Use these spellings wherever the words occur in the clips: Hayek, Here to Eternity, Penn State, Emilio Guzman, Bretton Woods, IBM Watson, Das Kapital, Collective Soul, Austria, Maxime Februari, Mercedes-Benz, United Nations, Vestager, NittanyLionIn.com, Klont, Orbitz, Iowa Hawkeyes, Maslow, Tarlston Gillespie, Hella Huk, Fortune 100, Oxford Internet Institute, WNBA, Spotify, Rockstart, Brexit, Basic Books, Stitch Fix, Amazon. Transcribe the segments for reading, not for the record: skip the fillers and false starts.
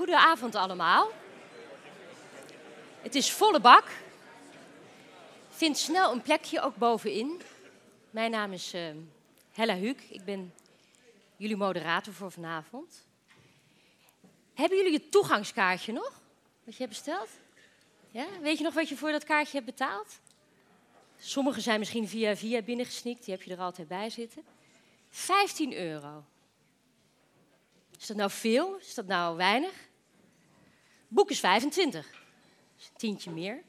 Goedenavond allemaal. Het is volle bak. Vind snel een plekje, ook bovenin. Mijn naam is Hella Huk. Ik ben jullie moderator voor vanavond. Hebben jullie het toegangskaartje nog? Wat je hebt besteld? Ja? Weet je nog wat je voor dat kaartje hebt betaald? Sommigen zijn misschien via via binnengesneakt. Die heb je er altijd bij zitten. €15. Is dat nou veel? Is dat nou weinig? Boek is 25. Dat is een tientje meer.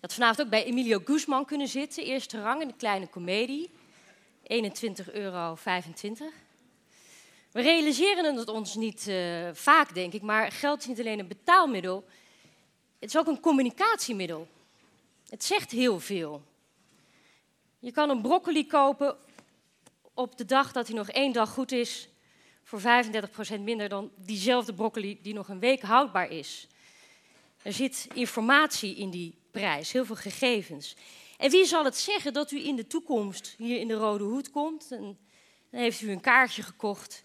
Dat vanavond ook bij Emilio Guzman kunnen zitten. Eerste rang in de kleine komedie. €21,25. We realiseren het ons niet vaak, denk ik. Maar geld is niet alleen een betaalmiddel. Het is ook een communicatiemiddel. Het zegt heel veel. Je kan een broccoli kopen op de dag dat hij nog één dag goed is, voor 35% minder dan diezelfde broccoli die nog een week houdbaar is. Er zit informatie in die prijs, heel veel gegevens. En wie zal het zeggen dat u in de toekomst hier in de Rode Hoed komt en dan heeft u een kaartje gekocht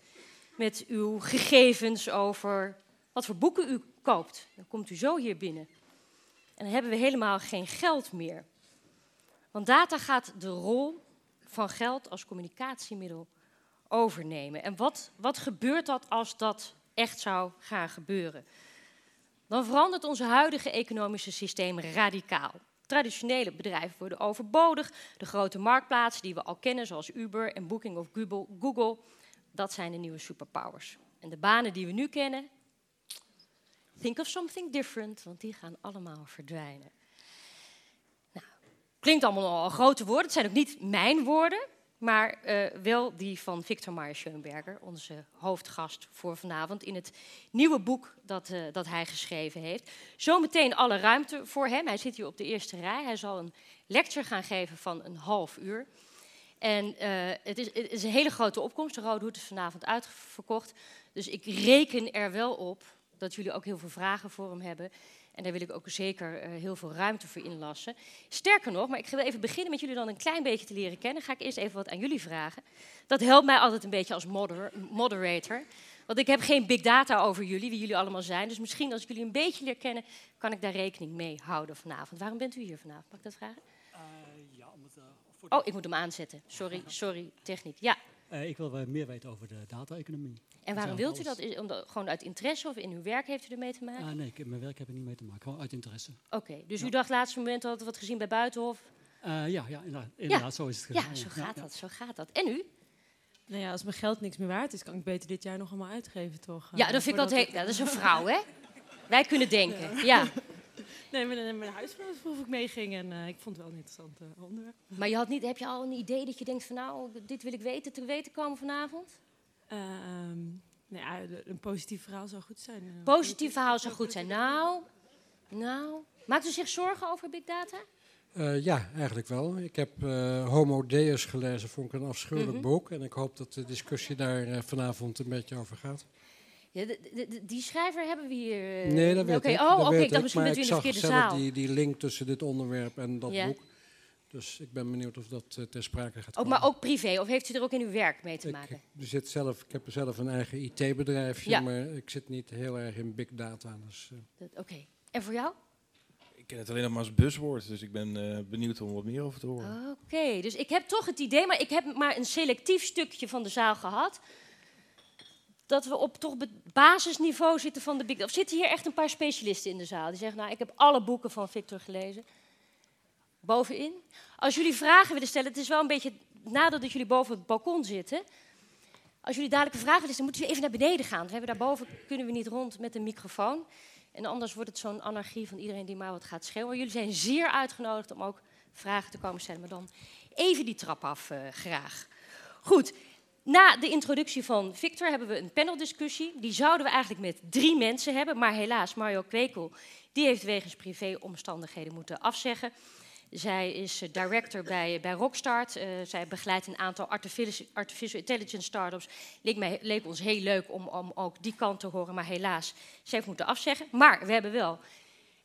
met uw gegevens over wat voor boeken u koopt. Dan komt u zo hier binnen. En dan hebben we helemaal geen geld meer. Want data gaat de rol van geld als communicatiemiddel overnemen. En wat gebeurt dat als dat echt zou gaan gebeuren? Dan verandert onze huidige economische systeem radicaal. Traditionele bedrijven worden overbodig. De grote marktplaatsen die we al kennen, zoals Uber en Booking of Google, dat zijn de nieuwe superpowers. En de banen die we nu kennen, think of something different, want die gaan allemaal verdwijnen. Nou, klinkt allemaal al grote woorden, het zijn ook niet mijn woorden, maar wel die van Viktor Mayer-Schönberger, onze hoofdgast voor vanavond, in het nieuwe boek dat hij geschreven heeft. Zometeen alle ruimte voor hem, hij zit hier op de eerste rij, hij zal een lecture gaan geven van een half uur. En het is een hele grote opkomst, de Rode Hoed is vanavond uitverkocht, dus ik reken er wel op dat jullie ook heel veel vragen voor hem hebben. En daar wil ik ook zeker heel veel ruimte voor inlassen. Sterker nog, maar ik ga even beginnen met jullie dan een klein beetje te leren kennen. Ga ik eerst even wat aan jullie vragen. Dat helpt mij altijd een beetje als moderator. Want ik heb geen big data over jullie, wie jullie allemaal zijn. Dus misschien als ik jullie een beetje leer kennen, kan ik daar rekening mee houden vanavond. Waarom bent u hier vanavond? Mag ik dat vragen? Oh, ik moet hem aanzetten. Sorry, techniek. Ja. Ik wil meer weten over de data-economie. En waarom wilt u dat? Gewoon uit interesse of in uw werk heeft u ermee te maken? Nee, mijn werk heb ik niet mee te maken. Gewoon uit interesse. Oké, dus ja. U dacht laatste moment had wat gezien bij Buitenhof? Ja, inderdaad, zo is het gegaan. Ja, zo gaat dat. En u? Nou ja, als mijn geld niks meer waard is, kan ik beter dit jaar nog allemaal uitgeven, toch? Ja, dan vind ik dat... dat is een vrouw, hè? Wij kunnen denken, ja. Nee, mijn huisgenoot vroeg of ik meeging en ik vond het wel een interessant onderwerp. Maar je had niet, heb je al een idee dat je denkt van nou, dit wil ik weten, te weten komen vanavond? Een positief verhaal zou goed zijn. Nou, maakt u zich zorgen over big data? Ja, eigenlijk wel. Ik heb Homo Deus gelezen, vond ik een afschuwelijk boek. En ik hoop dat de discussie daar vanavond een beetje over gaat. Ja, die schrijver hebben we hier... Nee, dat weet ik. Misschien bent u in de verkeerde zaal. Maar ik zag zelf die link tussen dit onderwerp en dat boek. Dus ik ben benieuwd of dat ter sprake gaat komen. Maar ook privé? Of heeft u er ook in uw werk mee te maken? Ik heb zelf een eigen IT-bedrijfje, maar ik zit niet heel erg in big data. Dus, Oké. En voor jou? Ik ken het alleen nog maar als buzzwoord, dus ik ben benieuwd om wat meer over te horen. Oké, dus ik heb toch het idee, maar ik heb maar een selectief stukje van de zaal gehad, dat we op toch basisniveau zitten van de big data. Of zitten hier echt een paar specialisten in de zaal die zeggen, nou, ik heb alle boeken van Viktor gelezen. Bovenin. Als jullie vragen willen stellen, het is wel een beetje het nadeel dat jullie boven het balkon zitten. Als jullie dadelijk vragen willen stellen, moeten jullie even naar beneden gaan. Daarboven kunnen we niet rond met een microfoon. En anders wordt het zo'n anarchie van iedereen die maar wat gaat schreeuwen. Jullie zijn zeer uitgenodigd om ook vragen te komen stellen. Maar dan even die trap af, graag. Goed. Na de introductie van Viktor hebben we een paneldiscussie. Die zouden we eigenlijk met 3 mensen hebben. Maar helaas, Mario Kwekel, die heeft wegens privéomstandigheden moeten afzeggen. Zij is director bij Rockstart. Zij begeleidt een aantal artificial intelligence startups. Leek ons heel leuk om ook die kant te horen. Maar helaas, zij heeft moeten afzeggen. Maar we hebben wel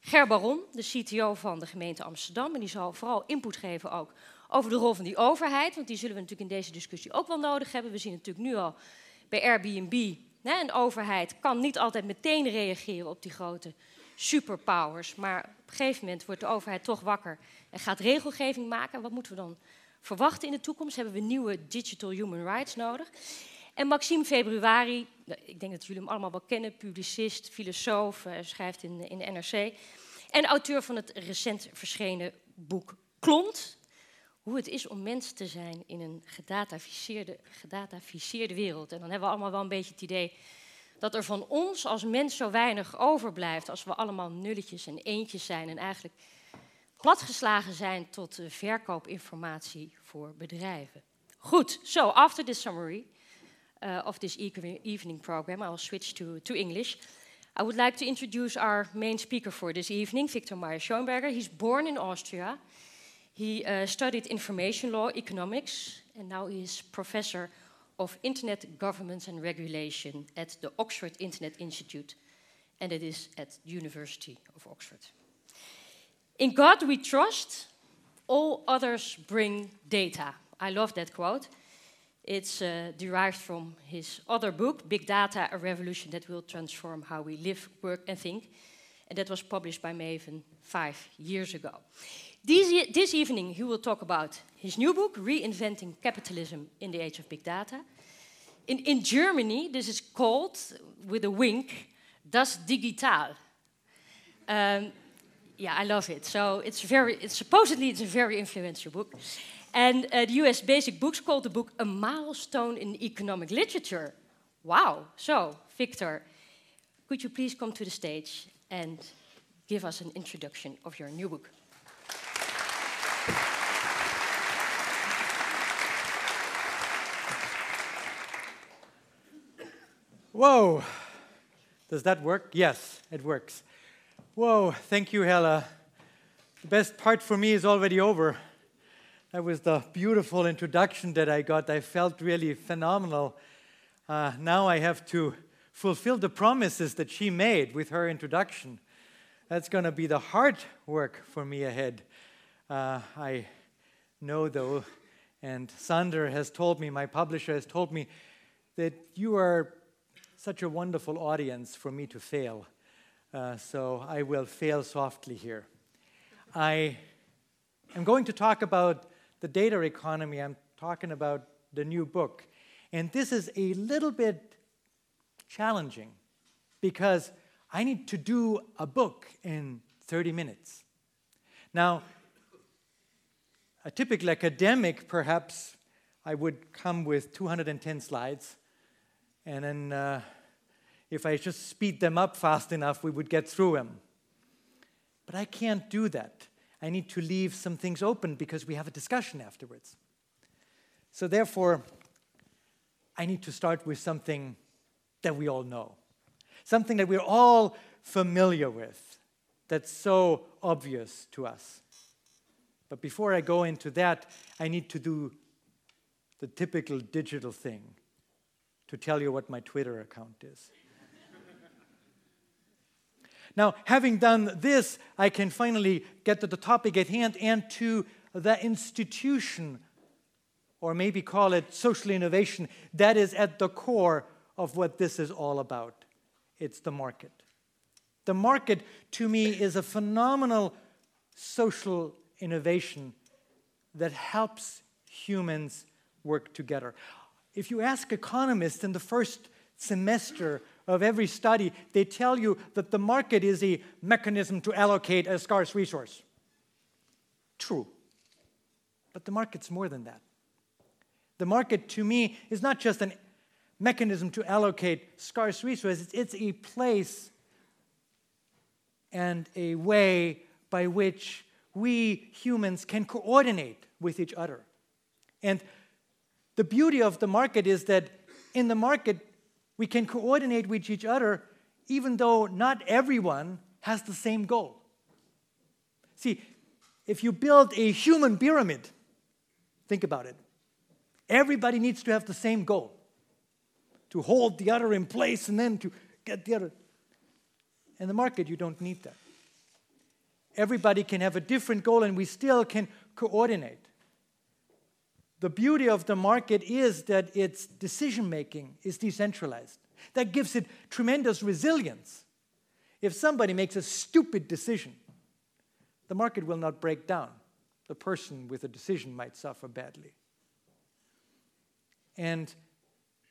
Ger Baron, de CTO van de gemeente Amsterdam. En die zal vooral input geven ook over de rol van die overheid, want die zullen we natuurlijk in deze discussie ook wel nodig hebben. We zien natuurlijk nu al bij Airbnb Een overheid kan niet altijd meteen reageren op die grote superpowers. Maar op een gegeven moment wordt de overheid toch wakker en gaat regelgeving maken. Wat moeten we dan verwachten in de toekomst? Hebben we nieuwe digital human rights nodig? En Maxime Februari, ik denk dat jullie hem allemaal wel kennen, publicist, filosoof, schrijft in de NRC. En auteur van het recent verschenen boek Klont. Hoe het is om mens te zijn in een gedataficeerde wereld. En dan hebben we allemaal wel een beetje het idee dat er van ons als mens zo weinig overblijft. Als we allemaal nulletjes en eentjes zijn en eigenlijk platgeslagen zijn tot verkoopinformatie voor bedrijven. Goed, so after this summary of this evening program, I'll switch to English. I would like to introduce our main speaker for this evening, Viktor Mayer-Schönberger. He's born in Austria. He studied information law, economics, and now he is professor of Internet Governance and Regulation at the Oxford Internet Institute, and it is at the University of Oxford. In God we trust, all others bring data. I love that quote. It's derived from his other book, Big Data, A Revolution That Will Transform How We Live, Work and Think, and that was published by Maven 5 years ago. This evening, he will talk about his new book, Reinventing Capitalism in the Age of Big Data. In Germany, this is called, with a wink, Das Digital. Yeah, I love it. So it's supposedly a very influential book. And the US Basic Books called the book A Milestone in Economic Literature. Wow. So, Viktor, could you please come to the stage and give us an introduction of your new book? Whoa, does that work? Yes, it works. Whoa, thank you, Hella. The best part for me is already over. That was the beautiful introduction that I got. I felt really phenomenal. Now I have to fulfill the promises that she made with her introduction. That's going to be the hard work for me ahead. I know, though, and Sander has told me, my publisher has told me, that you are such a wonderful audience for me to fail. So I will fail softly here. I am going to talk about the data economy. I'm talking about the new book. And this is a little bit challenging because I need to do a book in 30 minutes. Now, a typical academic, perhaps, I would come with 210 slides. And then if I just speed them up fast enough, we would get through them. But I can't do that. I need to leave some things open because we have a discussion afterwards. So therefore, I need to start with something that we all know, something that we're all familiar with, that's so obvious to us. But before I go into that, I need to do the typical digital thing, to tell you what my Twitter account is. Now, having done this, I can finally get to the topic at hand and to the institution, or maybe call it social innovation, that is at the core of what this is all about. It's the market. The market, to me, is a phenomenal social innovation that helps humans work together. If you ask economists in the first semester of every study, they tell you that the market is a mechanism to allocate a scarce resource. True. But the market's more than that. The market, to me, is not just a mechanism to allocate scarce resources. It's a place and a way by which we humans can coordinate with each other. And the beauty of the market is that in the market, we can coordinate with each other, even though not everyone has the same goal. See, if you build a human pyramid, think about it. Everybody needs to have the same goal, to hold the other in place and then to get the other. In the market, you don't need that. Everybody can have a different goal and we still can coordinate. The beauty of the market is that its decision-making is decentralized. That gives it tremendous resilience. If somebody makes a stupid decision, the market will not break down. The person with a decision might suffer badly. And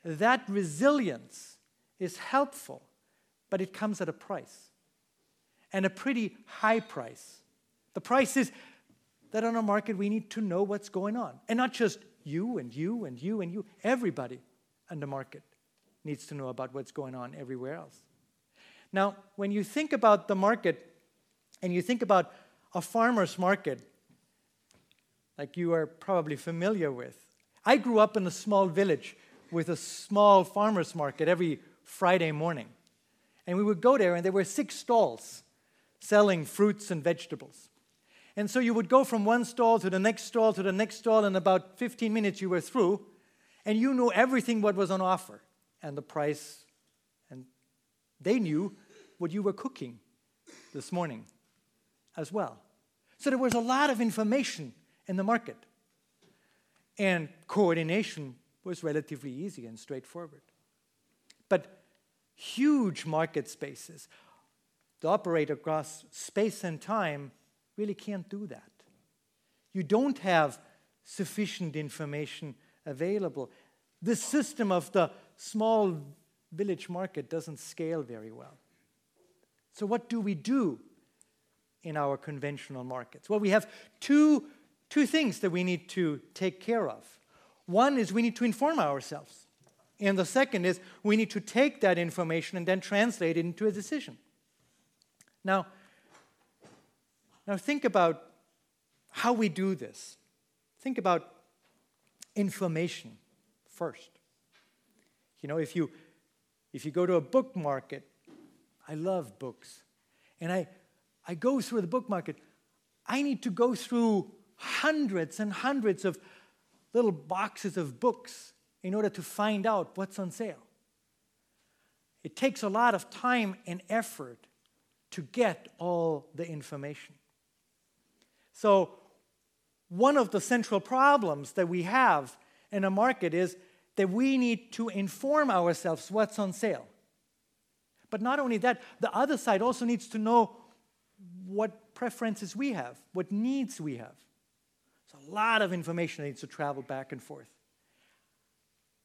that resilience is helpful, but it comes at a price, and a pretty high price. The price is that on a market we need to know what's going on, and not just you and you and you and you. Everybody on the market needs to know about what's going on everywhere else. Now, when you think about the market and you think about a farmer's market, like you are probably familiar with, I grew up in a small village with a small farmer's market every Friday morning. And we would go there, and there were 6 stalls selling fruits and vegetables. And so you would go from one stall to the next stall to the next stall, and about 15 minutes you were through, and you knew everything what was on offer, and the price, and they knew what you were cooking this morning as well. So there was a lot of information in the market, and coordination was relatively easy and straightforward. But huge market spaces that operate across space and time really can't do that. You don't have sufficient information available. This system of the small village market doesn't scale very well. So what do we do in our conventional markets? Well, we have two things that we need to take care of. One is we need to inform ourselves. And the second is we need to take that information and then translate it into a decision. Now think about how we do this. Think about information first. You know, if you go to a book market, I love books, and I go through the book market, I need to go through hundreds and hundreds of little boxes of books in order to find out what's on sale. It takes a lot of time and effort to get all the information. So one of the central problems that we have in a market is that we need to inform ourselves what's on sale. But not only that, the other side also needs to know what preferences we have, what needs we have. So a lot of information needs to travel back and forth.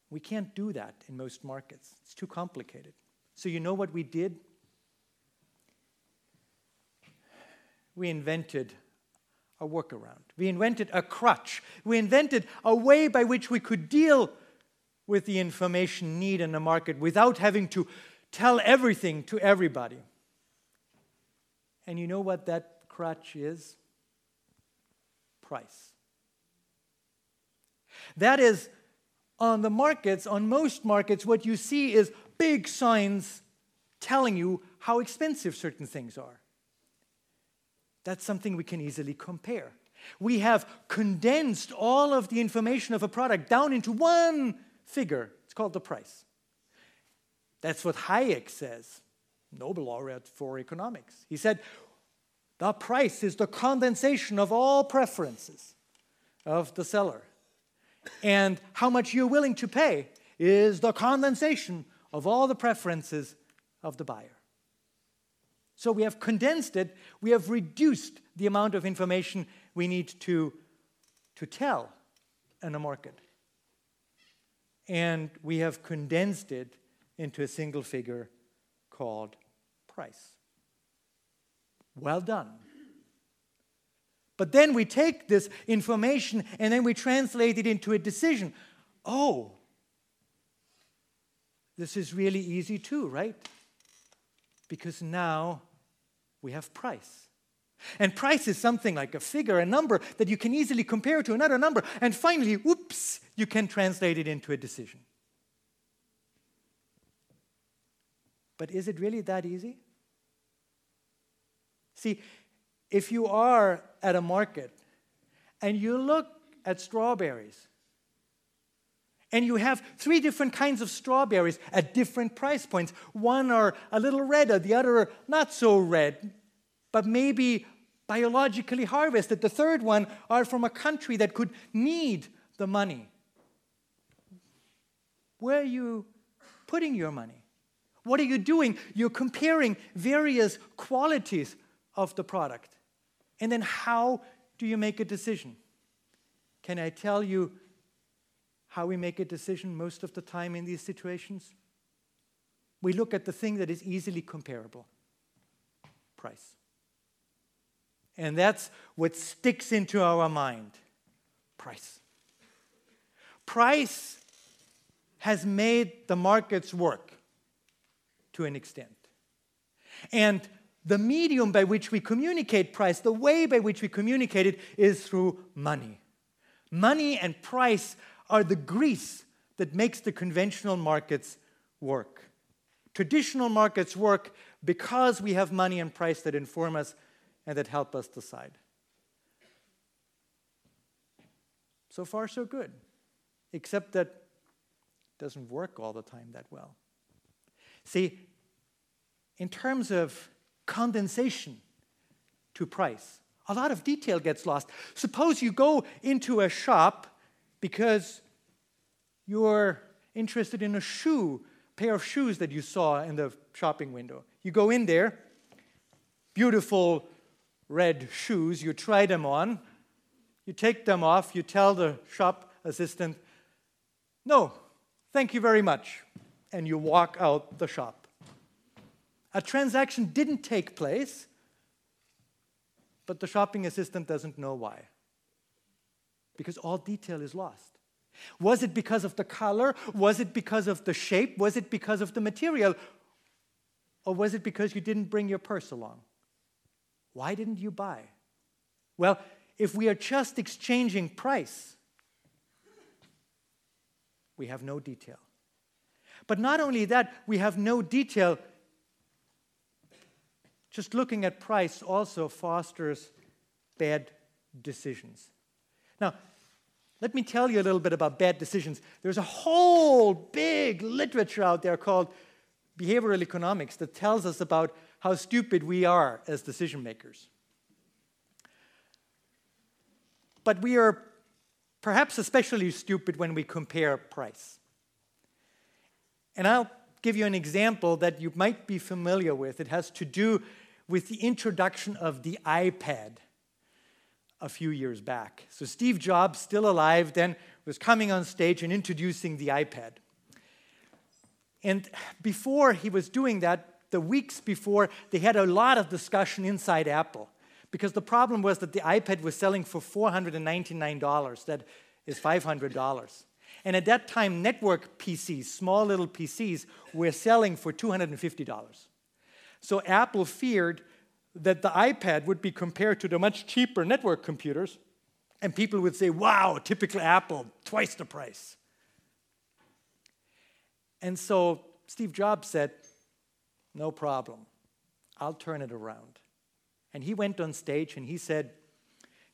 We can't do that in most markets. It's too complicated. So you know what we did? We invented a workaround. We invented a crutch. We invented a way by which we could deal with the information need in the market without having to tell everything to everybody. And you know what that crutch is? Price. That is, on the markets, on most markets, what you see is big signs telling you how expensive certain things are. That's something we can easily compare. We have condensed all of the information of a product down into one figure. It's called the price. That's what Hayek says, Nobel laureate for economics. He said, the price is the condensation of all preferences of the seller. And how much you're willing to pay is the condensation of all the preferences of the buyer. So we have condensed it. We have reduced the amount of information we need to tell in a market. And we have condensed it into a single figure called price. Well done. But then we take this information and then we translate it into a decision. Oh, this is really easy too, right? Because now we have price. And price is something like a figure, a number that you can easily compare to another number. And finally, oops, you can translate it into a decision. But is it really that easy? See, if you are at a market and you look at strawberries and you have 3 different kinds of strawberries at different price points, one are a little redder, the other are not so red, but maybe biologically harvested, the third one are from a country that could need the money. Where are you putting your money? What are you doing? You're comparing various qualities of the product. And then how do you make a decision? Can I tell you how we make a decision most of the time in these situations? We look at the thing that is easily comparable. Price. And that's what sticks into our mind. Price. Price has made the markets work to an extent. And the medium by which we communicate price, the way by which we communicate it, is through money. Money and price are the grease that makes the conventional markets work. Traditional markets work because we have money and price that inform us and that help us decide. So far, so good, except that it doesn't work all the time that well. See, in terms of condensation to price, a lot of detail gets lost. Suppose you go into a shop because you're interested in a shoe, pair of shoes that you saw in the shopping window. You go in there, beautiful red shoes, you try them on, you take them off, you tell the shop assistant, "No, thank you very much," and you walk out the shop. A transaction didn't take place, but the shopping assistant doesn't know why, because all detail is lost. Was it because of the color? Was it because of the shape? Was it because of the material? Or was it because you didn't bring your purse along? Why didn't you buy? Well, if we are just exchanging price, we have no detail. But not only that, we have no detail. Just looking at price also fosters bad decisions. Now, let me tell you a little bit about bad decisions. There's a whole big literature out there called behavioral economics that tells us about how stupid we are as decision makers. But we are perhaps especially stupid when we compare price. And I'll give you an example that you might be familiar with. It has to do with the introduction of the iPad a few years back. So Steve Jobs, still alive then, was coming on stage and introducing the iPad. And before he was doing that, the weeks before, they had a lot of discussion inside Apple, because the problem was that the iPad was selling for $499. That is $500. And at that time, network PCs, small little PCs, were selling for $250. So Apple feared that the iPad would be compared to the much cheaper network computers, and people would say, "Wow, typical Apple, twice the price." And so Steve Jobs said, "No problem, I'll turn it around." And he went on stage and he said,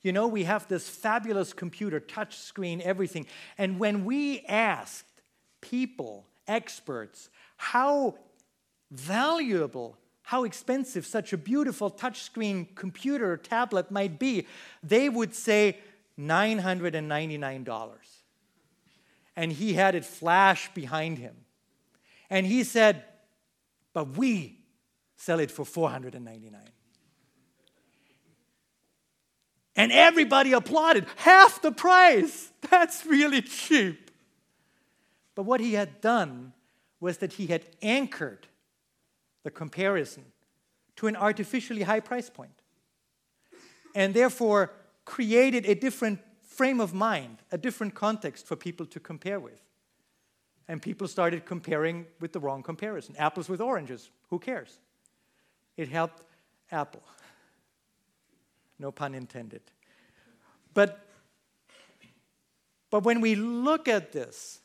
"You know, we have this fabulous computer, touch screen, everything. And when we asked people, experts, how valuable, how expensive such a beautiful touch screen computer or tablet might be, they would say $999. And he had it flash behind him. And he said, "But we sell it for $499. And everybody applauded. Half the price. That's really cheap. But what he had done was that he had anchored the comparison to an artificially high price point, and therefore created a different frame of mind, a different context for people to compare with. And people started comparing with the wrong comparison. Apples with oranges. Who cares? It helped Apple. No pun intended. But when we look at this,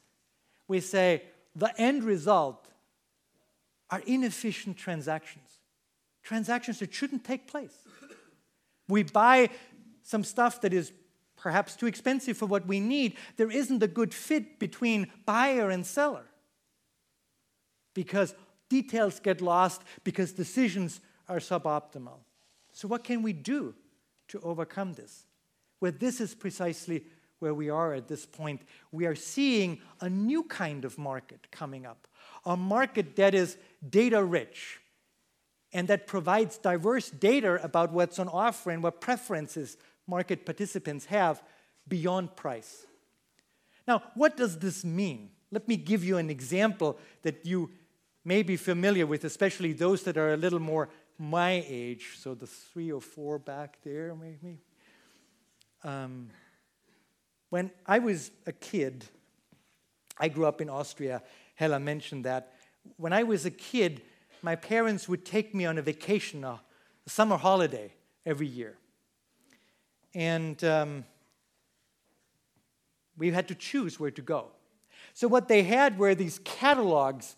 we say the end result are inefficient transactions. Transactions that shouldn't take place. We buy some stuff that is perhaps too expensive for what we need. There isn't a good fit between buyer and seller, because details get lost, because decisions are suboptimal. So what can we do to overcome this? Well, this is precisely where we are at this point. We are seeing a new kind of market coming up, a market that is data rich, and that provides diverse data about what's on offer and what preferences market participants have beyond price. Now, what does this mean? Let me give you an example that you may be familiar with, especially those that are a little more my age, so the 3 or 4 back there, maybe. When I was a kid, I grew up in Austria. Hella mentioned that. When I was a kid, my parents would take me on a vacation, a summer holiday, every year. And we had to choose where to go. So what they had were these catalogs,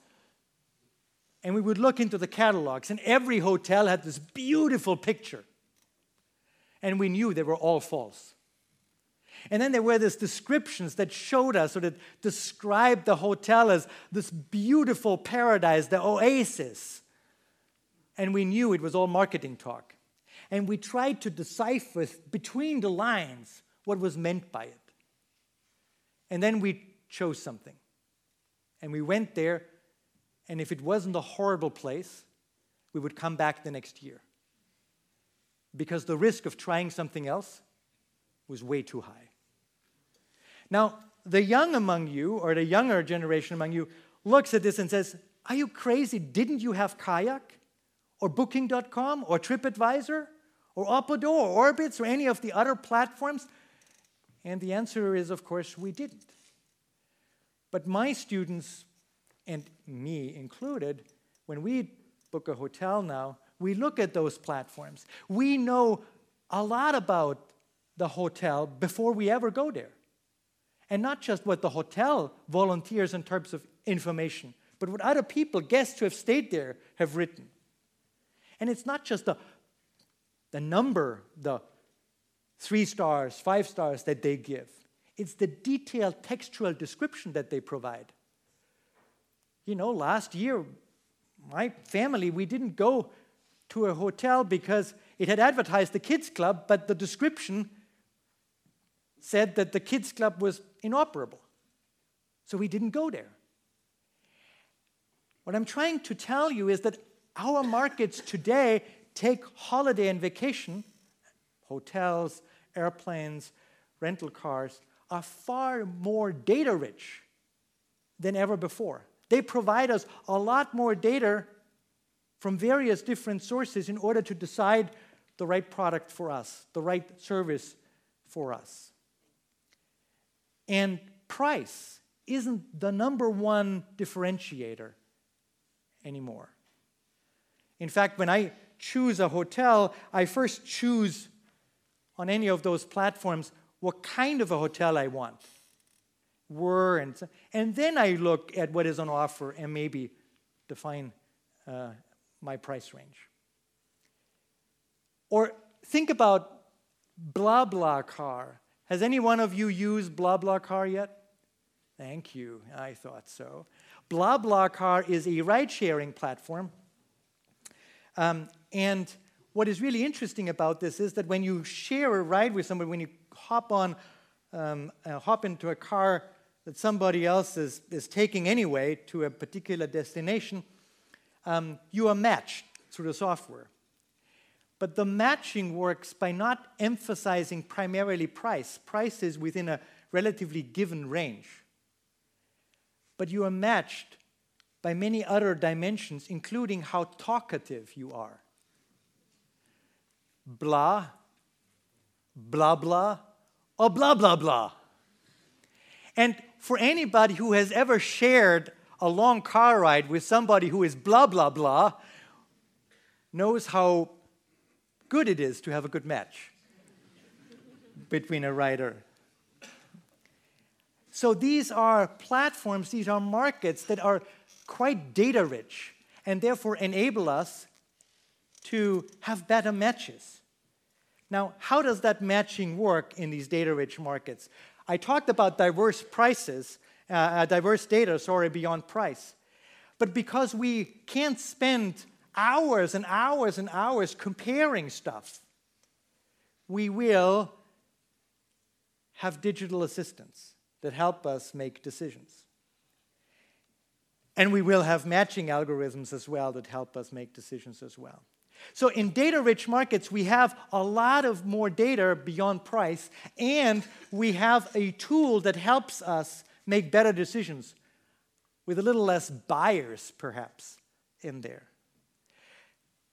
and we would look into the catalogs, and every hotel had this beautiful picture. And we knew they were all false. And then there were these descriptions that showed us, or that described the hotel as this beautiful paradise, the oasis. And we knew it was all marketing talk. And we tried to decipher between the lines what was meant by it. And then we chose something. And we went there, and if it wasn't a horrible place, we would come back the next year. Because the risk of trying something else was way too high. Now, the young among you, or the younger generation among you, looks at this and says, are you crazy? Didn't you have Kayak, or Booking.com, or TripAdvisor, or Opodo, or Orbitz, or any of the other platforms? And the answer is, of course, we didn't. But my students, and me included, when we book a hotel now, we look at those platforms. We know a lot about the hotel before we ever go there. And not just what the hotel volunteers in terms of information, but what other people, guests who have stayed there, have written. And it's not just the number, the 3 stars, 5 stars that they give. It's the detailed textual description that they provide. You know, last year, my family, we didn't go to a hotel because it had advertised the kids' club, but the description said that the kids' club was inoperable. So we didn't go there. What I'm trying to tell you is that our markets today take holiday and vacation, hotels, airplanes, rental cars, are far more data-rich than ever before. They provide us a lot more data from various different sources in order to decide the right product for us, the right service for us. And price isn't the number one differentiator anymore. In fact, when I choose a hotel, I first choose on any of those platforms what kind of a hotel I want. And then I look at what is on offer and maybe define my price range. Or think about BlaBlaCar. Has any one of you used BlaBlaCar yet? Thank you, I thought so. BlaBlaCar is a ride-sharing platform. And what is really interesting about this is that when you share a ride with somebody, when you hop into a car that somebody else is taking anyway to a particular destination, you are matched through the software. But the matching works by not emphasizing primarily price. Price is within a relatively given range. But you are matched by many other dimensions, including how talkative you are. Blah, blah, blah, or blah, blah, blah. And for anybody who has ever shared a long car ride with somebody who is blah, blah, blah, knows how good it is to have a good match between a rider. So these are platforms, these are markets that are quite data-rich and therefore enable us to have better matches. Now, how does that matching work in these data-rich markets? I talked about diverse prices, diverse data, beyond price. But because we can't spend hours and hours and hours comparing stuff, we will have digital assistants that help us make decisions. And we will have matching algorithms as well that help us make decisions as well. So in data-rich markets, we have a lot of more data beyond price, and we have a tool that helps us make better decisions with a little less bias, perhaps, in there.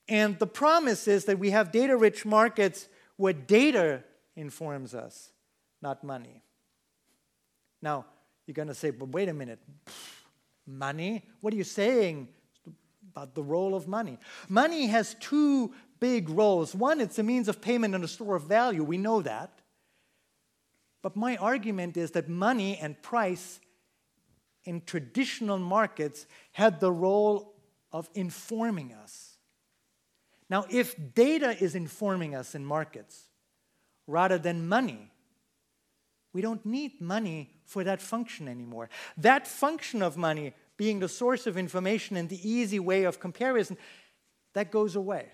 And the promise is that we have data-rich markets where data informs us, not money. Now, you're going to say, but wait a minute, money? What are you saying about the role of money? Money has two big roles. One, it's a means of payment and a store of value. We know that. But my argument is that money and price in traditional markets had the role of informing us. Now, if data is informing us in markets rather than money, we don't need money for that function anymore. That function of money being the source of information and the easy way of comparison, that goes away.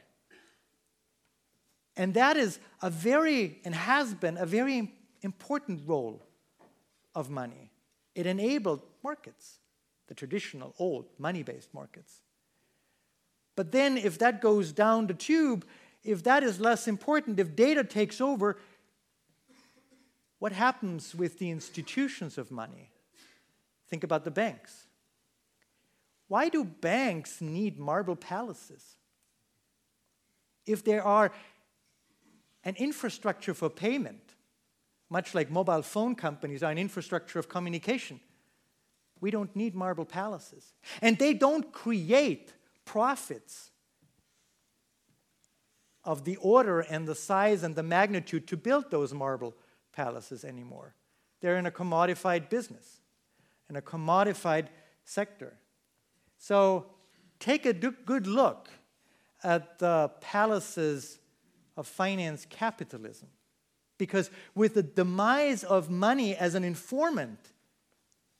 And that is a very, and has been, a very important role of money. It enabled markets, the traditional, old, money-based markets. But then if that goes down the tube, if that is less important, if data takes over, what happens with the institutions of money? Think about the banks. Why do banks need marble palaces? If there are an infrastructure for payment, much like mobile phone companies are an infrastructure of communication, we don't need marble palaces. And they don't create profits of the order and the size and the magnitude to build those marble palaces anymore. They're in a commodified business, in a commodified sector. So take a good look at the palaces of finance capitalism, because with the demise of money as an informant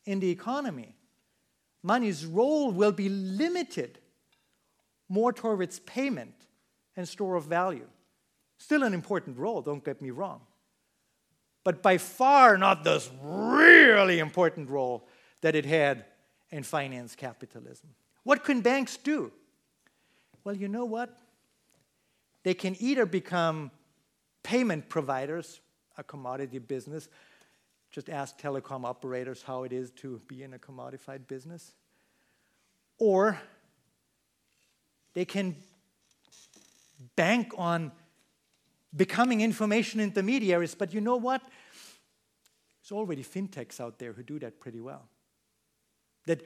in the economy, money's role will be limited more towards payment and store of value. Still an important role, don't get me wrong, but by far not this really important role that it had and finance capitalism. What can banks do? Well, you know what? They can either become payment providers, a commodity business. Just ask telecom operators how it is to be in a commodified business. Or they can bank on becoming information intermediaries. But you know what? There's already fintechs out there who do that pretty well, that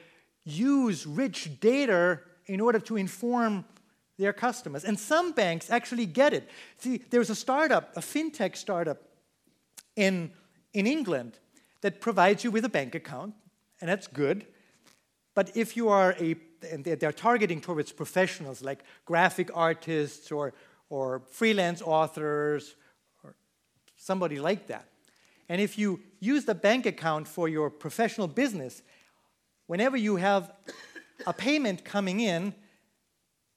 use rich data in order to inform their customers. And some banks actually get it. See, there's a startup, a fintech startup in England that provides you with a bank account, and that's good. But if you are and they're targeting towards professionals like graphic artists or freelance authors or somebody like that. And if you use the bank account for your professional business, whenever you have a payment coming in,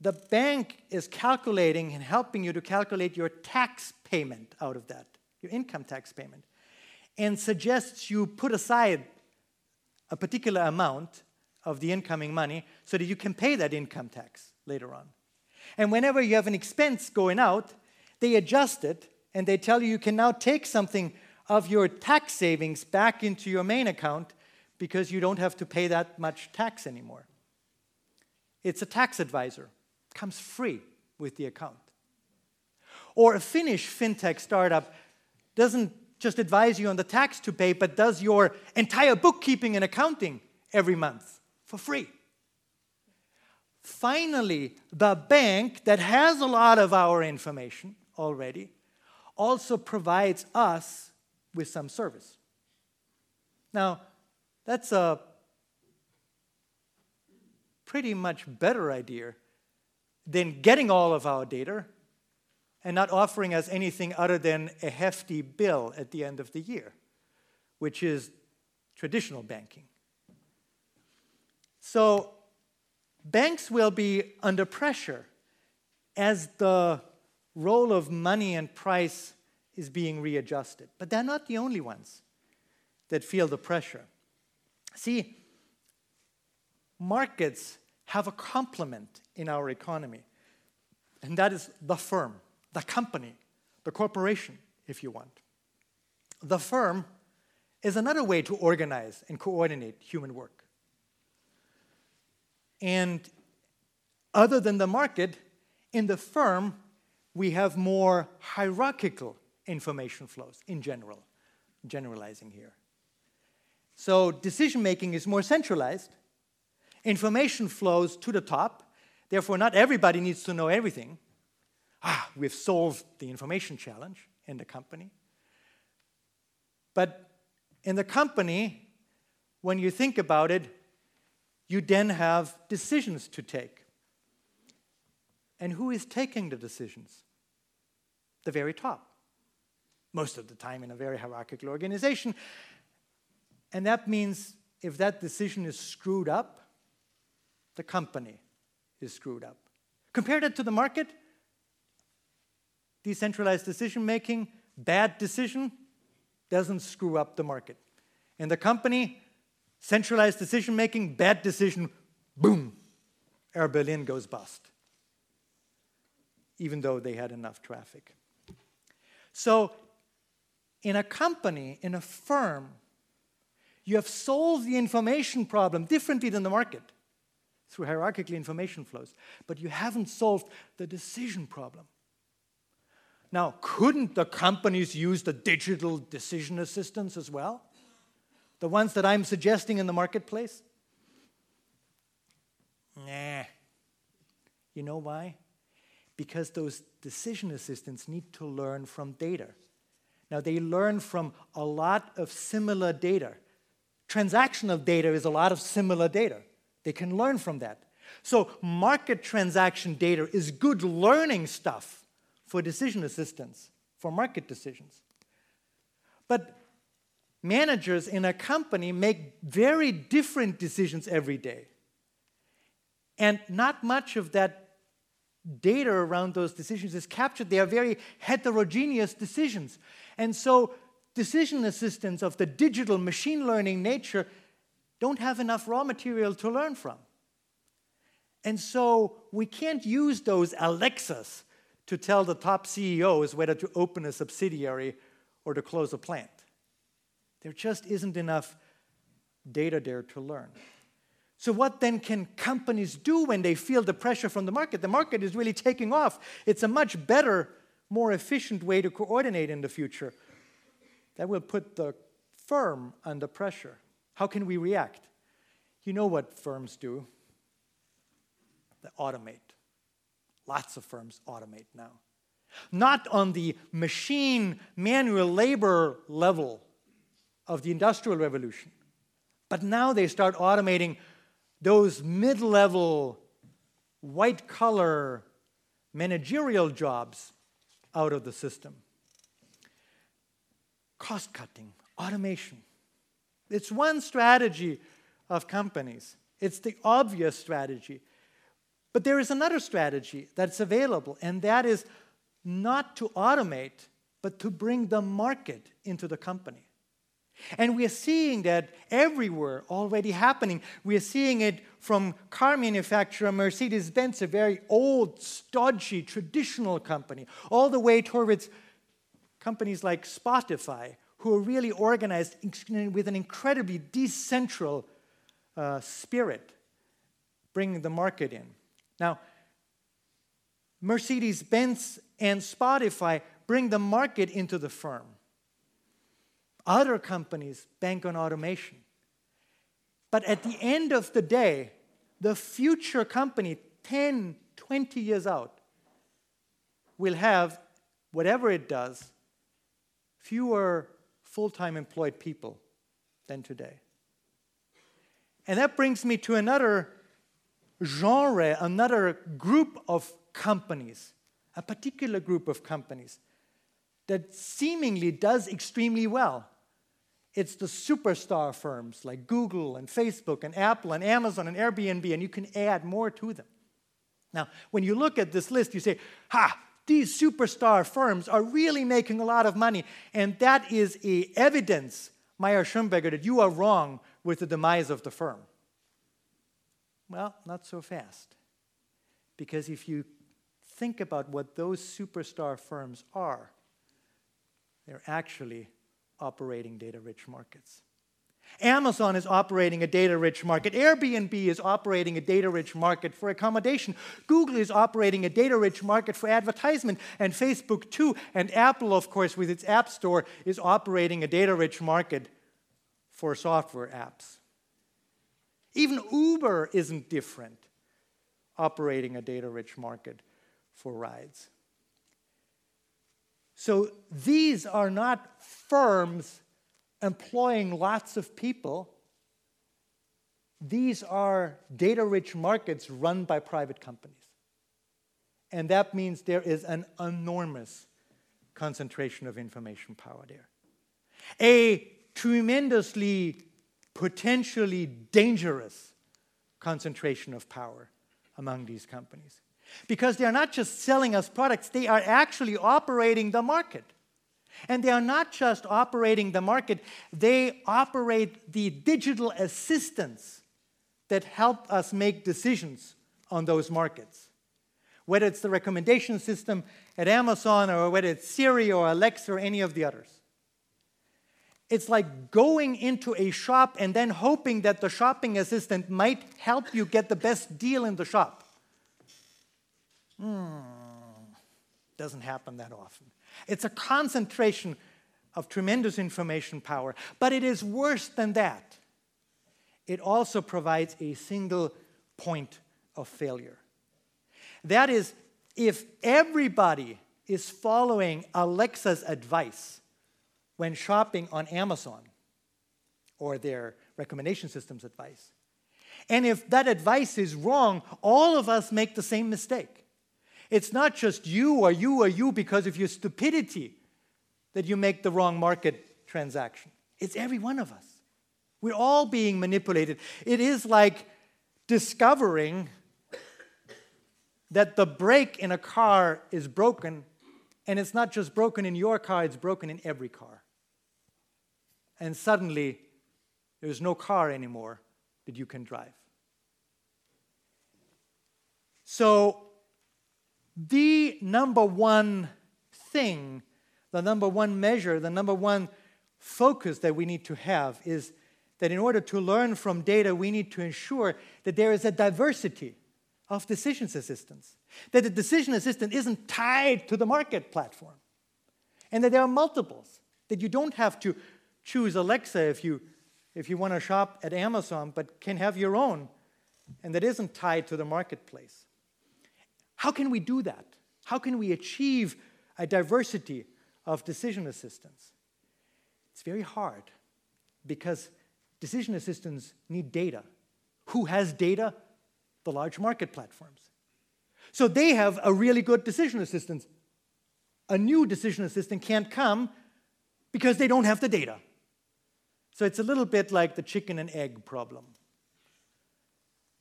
the bank is calculating and helping you to calculate your tax payment out of that, your income tax payment, and suggests you put aside a particular amount of the incoming money so that you can pay that income tax later on. And whenever you have an expense going out, they adjust it, and they tell you you can now take something of your tax savings back into your main account, because you don't have to pay that much tax anymore. It's a tax advisor. It comes free with the account. Or a Finnish fintech startup doesn't just advise you on the tax to pay, but does your entire bookkeeping and accounting every month for free. Finally, the bank that has a lot of our information already also provides us with some service. Now, that's a pretty much better idea than getting all of our data and not offering us anything other than a hefty bill at the end of the year, which is traditional banking. So banks will be under pressure as the role of money and price is being readjusted. But they're not the only ones that feel the pressure. See, markets have a complement in our economy, and that is the firm, the company, the corporation, if you want. The firm is another way to organize and coordinate human work. And other than the market, in the firm, we have more hierarchical information flows in general, generalizing here. So decision-making is more centralized. Information flows to the top. Therefore, not everybody needs to know everything. We've solved the information challenge in the company. But in the company, when you think about it, you then have decisions to take. And who is taking the decisions? The very top. Most of the time in a very hierarchical organization. And that means if that decision is screwed up, the company is screwed up. Compare that to the market. Decentralized decision-making, bad decision, doesn't screw up the market. In the company, centralized decision-making, bad decision, boom, Air Berlin goes bust, even though they had enough traffic. So in a company, in a firm, you have solved the information problem differently than the market through hierarchical information flows, but you haven't solved the decision problem. Now, couldn't the companies use the digital decision assistants as well? The ones that I'm suggesting in the marketplace? Nah. You know why? Because those decision assistants need to learn from data. Now, they learn from a lot of similar data. Transactional data is a lot of similar data. They can learn from that. So market transaction data is good learning stuff for decision assistance, for market decisions. But managers in a company make very different decisions every day. And not much of that data around those decisions is captured. They are very heterogeneous decisions. And so decision assistants of the digital machine learning nature don't have enough raw material to learn from. And so we can't use those Alexas to tell the top CEOs whether to open a subsidiary or to close a plant. There just isn't enough data there to learn. So what then can companies do when they feel the pressure from the market? The market is really taking off. It's a much better, more efficient way to coordinate in the future. That will put the firm under pressure. How can we react? You know what firms do? They automate. Lots of firms automate now. Not on the machine, manual labor level of the Industrial Revolution, but now they start automating those mid-level, white-collar, managerial jobs out of the system. Cost-cutting, automation. It's one strategy of companies. It's the obvious strategy. But there is another strategy that's available, and that is not to automate, but to bring the market into the company. And we are seeing that everywhere already happening. We are seeing it from car manufacturer Mercedes-Benz, a very old, stodgy, traditional company, all the way towards companies like Spotify, who are really organized with an incredibly decentral spirit, bringing the market in. Now, Mercedes-Benz and Spotify bring the market into the firm. Other companies bank on automation. But at the end of the day, the future company, 10, 20 years out, will have, whatever it does, fewer full-time employed people than today. And that brings me to another genre, another group of companies, a particular group of companies that seemingly does extremely well. It's the superstar firms like Google and Facebook and Apple and Amazon and Airbnb, and you can add more to them. Now, when you look at this list, you say, these superstar firms are really making a lot of money, and that is evidence, Mayer-Schönberger, that you are wrong with the demise of the firm. Well, not so fast. Because if you think about what those superstar firms are, they're actually operating data-rich markets. Amazon is operating a data-rich market. Airbnb is operating a data-rich market for accommodation. Google is operating a data-rich market for advertisement. And Facebook, too. And Apple, of course, with its App Store, is operating a data-rich market for software apps. Even Uber isn't different, operating a data-rich market for rides. So these are not firms employing lots of people. These are data-rich markets run by private companies. And that means there is an enormous concentration of information power there. A tremendously, potentially dangerous concentration of power among these companies. Because they are not just selling us products, they are actually operating the market. And they are not just operating the market, they operate the digital assistants that help us make decisions on those markets. Whether it's the recommendation system at Amazon, or whether it's Siri or Alexa or any of the others. It's like going into a shop and then hoping that the shopping assistant might help you get the best deal in the shop. Doesn't happen that often. It's a concentration of tremendous information power, but it is worse than that. It also provides a single point of failure. That is, if everybody is following Alexa's advice when shopping on Amazon, or their recommendation system's advice, and if that advice is wrong, all of us make the same mistake. It's not just you or you or you because of your stupidity that you make the wrong market transaction. It's every one of us. We're all being manipulated. It is like discovering that the brake in a car is broken, and it's not just broken in your car, it's broken in every car. And suddenly, there's no car anymore that you can drive. So, the number one thing, the number one measure, the number one focus that we need to have is that in order to learn from data, we need to ensure that there is a diversity of decision assistants, that the decision assistant isn't tied to the market platform, and that there are multiples, that you don't have to choose Alexa if you want to shop at Amazon, but can have your own, and that isn't tied to the marketplace. How can we do that? How can we achieve a diversity of decision assistants? It's very hard because decision assistants need data. Who has data? The large market platforms. So they have a really good decision assistant. A new decision assistant can't come because they don't have the data. So it's a little bit like the chicken and egg problem.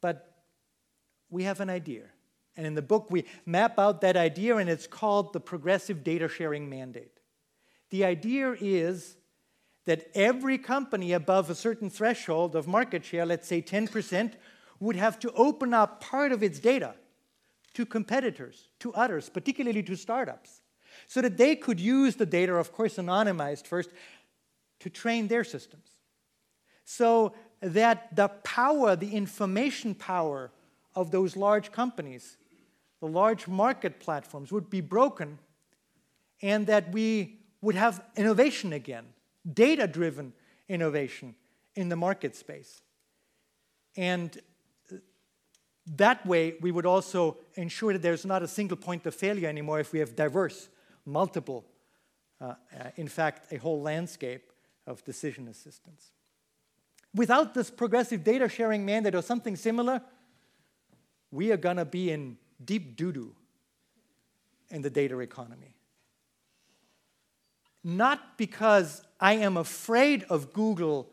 But we have an idea. And in the book, we map out that idea, and it's called the progressive data sharing mandate. The idea is that every company above a certain threshold of market share, let's say 10%, would have to open up part of its data to competitors, to others, particularly to startups, so that they could use the data, of course anonymized first, to train their systems. So that the power, the information power of those large companies, the large market platforms, would be broken, and that we would have innovation again, data-driven innovation in the market space. And that way, we would also ensure that there's not a single point of failure anymore if we have diverse, multiple, in fact, a whole landscape of decision assistance. Without this progressive data sharing mandate or something similar, we are going to be in deep doo-doo in the data economy. Not because I am afraid of Google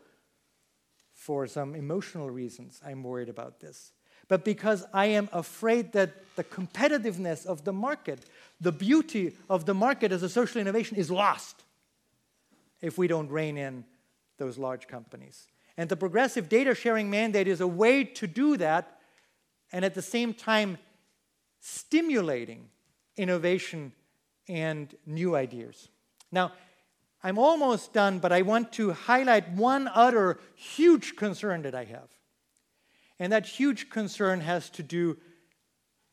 for some emotional reasons, I'm worried about this, but because I am afraid that the competitiveness of the market, the beauty of the market as a social innovation is lost if we don't rein in those large companies. And the progressive data sharing mandate is a way to do that and at the same time stimulating innovation and new ideas. Now, I'm almost done, but I want to highlight one other huge concern that I have. And that huge concern has to do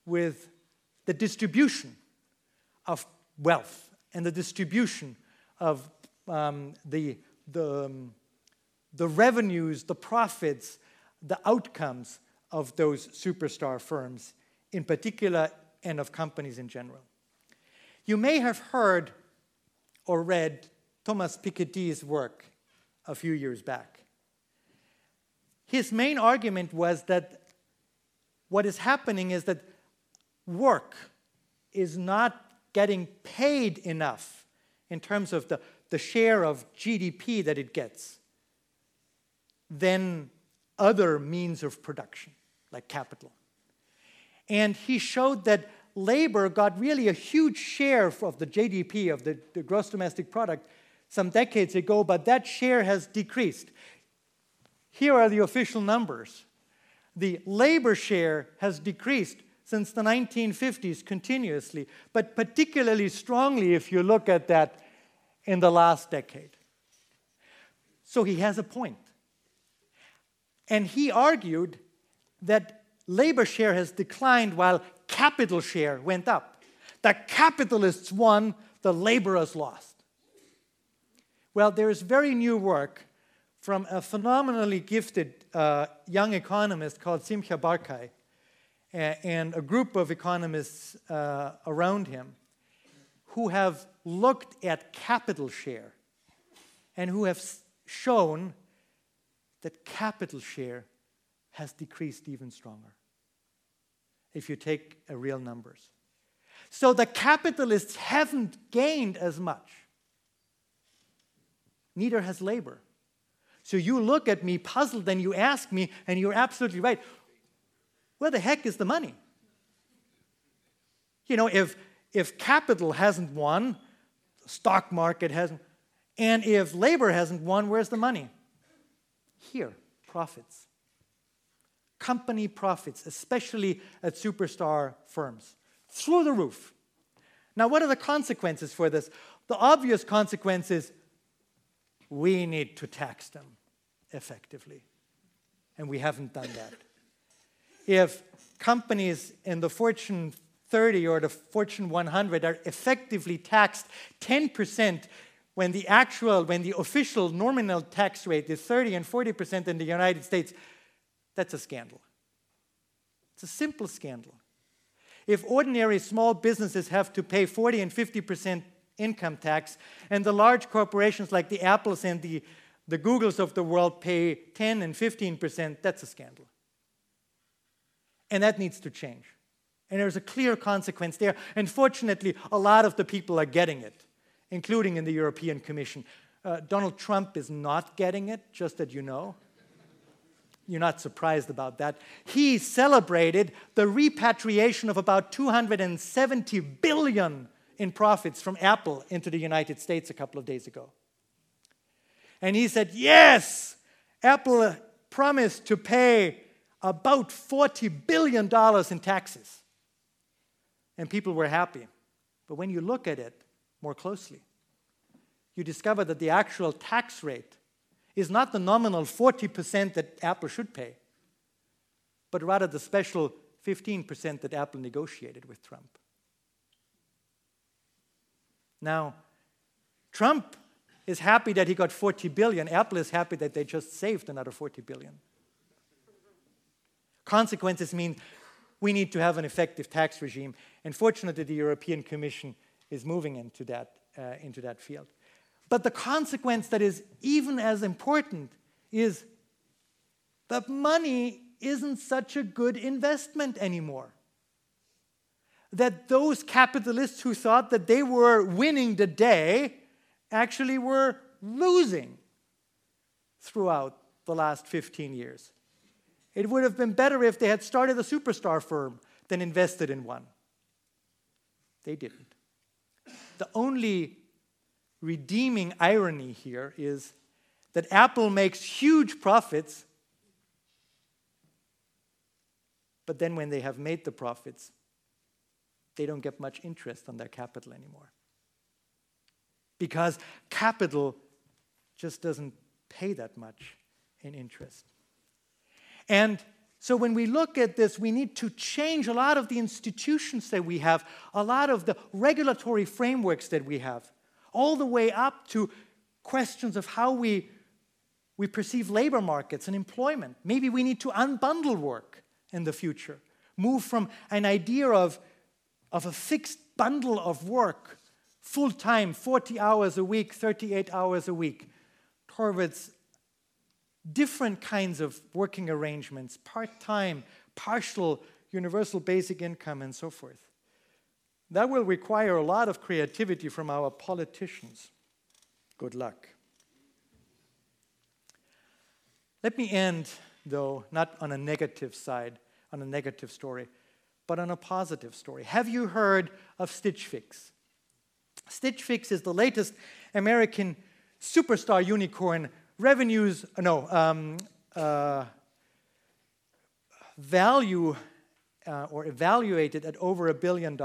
with the distribution of wealth and the distribution of the revenues, the profits, the outcomes of those superstar firms in particular and of companies in general. You may have heard or read Thomas Piketty's work a few years back. His main argument was that what is happening is that work is not getting paid enough in terms of the share of GDP that it gets than other means of production, like capital. And he showed that labor got really a huge share of the GDP, of the gross domestic product, some decades ago, but that share has decreased. Here are the official numbers. The labor share has decreased since the 1950s continuously, but particularly strongly if you look at that in the last decade. So he has a point. And he argued that labor share has declined while capital share went up. The capitalists won, the laborers lost. Well, there is very new work from a phenomenally gifted young economist called Simcha Barkay and a group of economists around him who have looked at capital share and who have shown that capital share has decreased even stronger if you take real numbers. So the capitalists haven't gained as much. Neither has labor. So you look at me puzzled and you ask me, and you're absolutely right, where the heck is the money? You know, if capital hasn't won, the stock market hasn't, and if labor hasn't won, where's the money? Here, profits. Company profits, especially at superstar firms. Through the roof. Now, what are the consequences for this? The obvious consequence is we need to tax them effectively. And we haven't done that. If companies in the Fortune 30 or the Fortune 100 are effectively taxed 10% when the official nominal tax rate is 30 and 40% in the United States, that's a scandal. It's a simple scandal. If ordinary small businesses have to pay 40 and 50% income tax, and the large corporations like the Apples and the Googles of the world pay 10 and 15%, that's a scandal. And that needs to change. And there's a clear consequence there. And fortunately, a lot of the people are getting it, including in the European Commission. Donald Trump is not getting it, just that you know. You're not surprised about that. He celebrated the repatriation of about $270 billion in profits from Apple into the United States a couple of days ago. And he said, yes, Apple promised to pay about $40 billion in taxes. And people were happy. But when you look at it more closely, you discover that the actual tax rate is not the nominal 40% that Apple should pay, but rather the special 15% that Apple negotiated with Trump. Now, Trump is happy that he got $40 billion. Apple is happy that they just saved another $40 billion. Consequences mean we need to have an effective tax regime. And fortunately, the European Commission is moving into that field. But the consequence that is even as important is that money isn't such a good investment anymore. That those capitalists who thought that they were winning the day actually were losing throughout the last 15 years. It would have been better if they had started a superstar firm than invested in one. They didn't. The only redeeming irony here is that Apple makes huge profits, But then when they have made the profits, they don't get much interest on their capital anymore. Because capital just doesn't pay that much in interest. And so when we look at this, we need to change a lot of the institutions that we have, a lot of the regulatory frameworks that we have, all the way up to questions of how we perceive labor markets and employment. Maybe we need to unbundle work in the future, move from an idea of a fixed bundle of work, full-time, 40 hours a week, 38 hours a week, towards different kinds of working arrangements, part-time, partial, universal basic income, and so forth. That will require a lot of creativity from our politicians. Good luck. Let me end, though, not on a negative side, on a negative story, but on a positive story. Have you heard of Stitch Fix? Stitch Fix is the latest American superstar unicorn. Value evaluated at over $1 billion.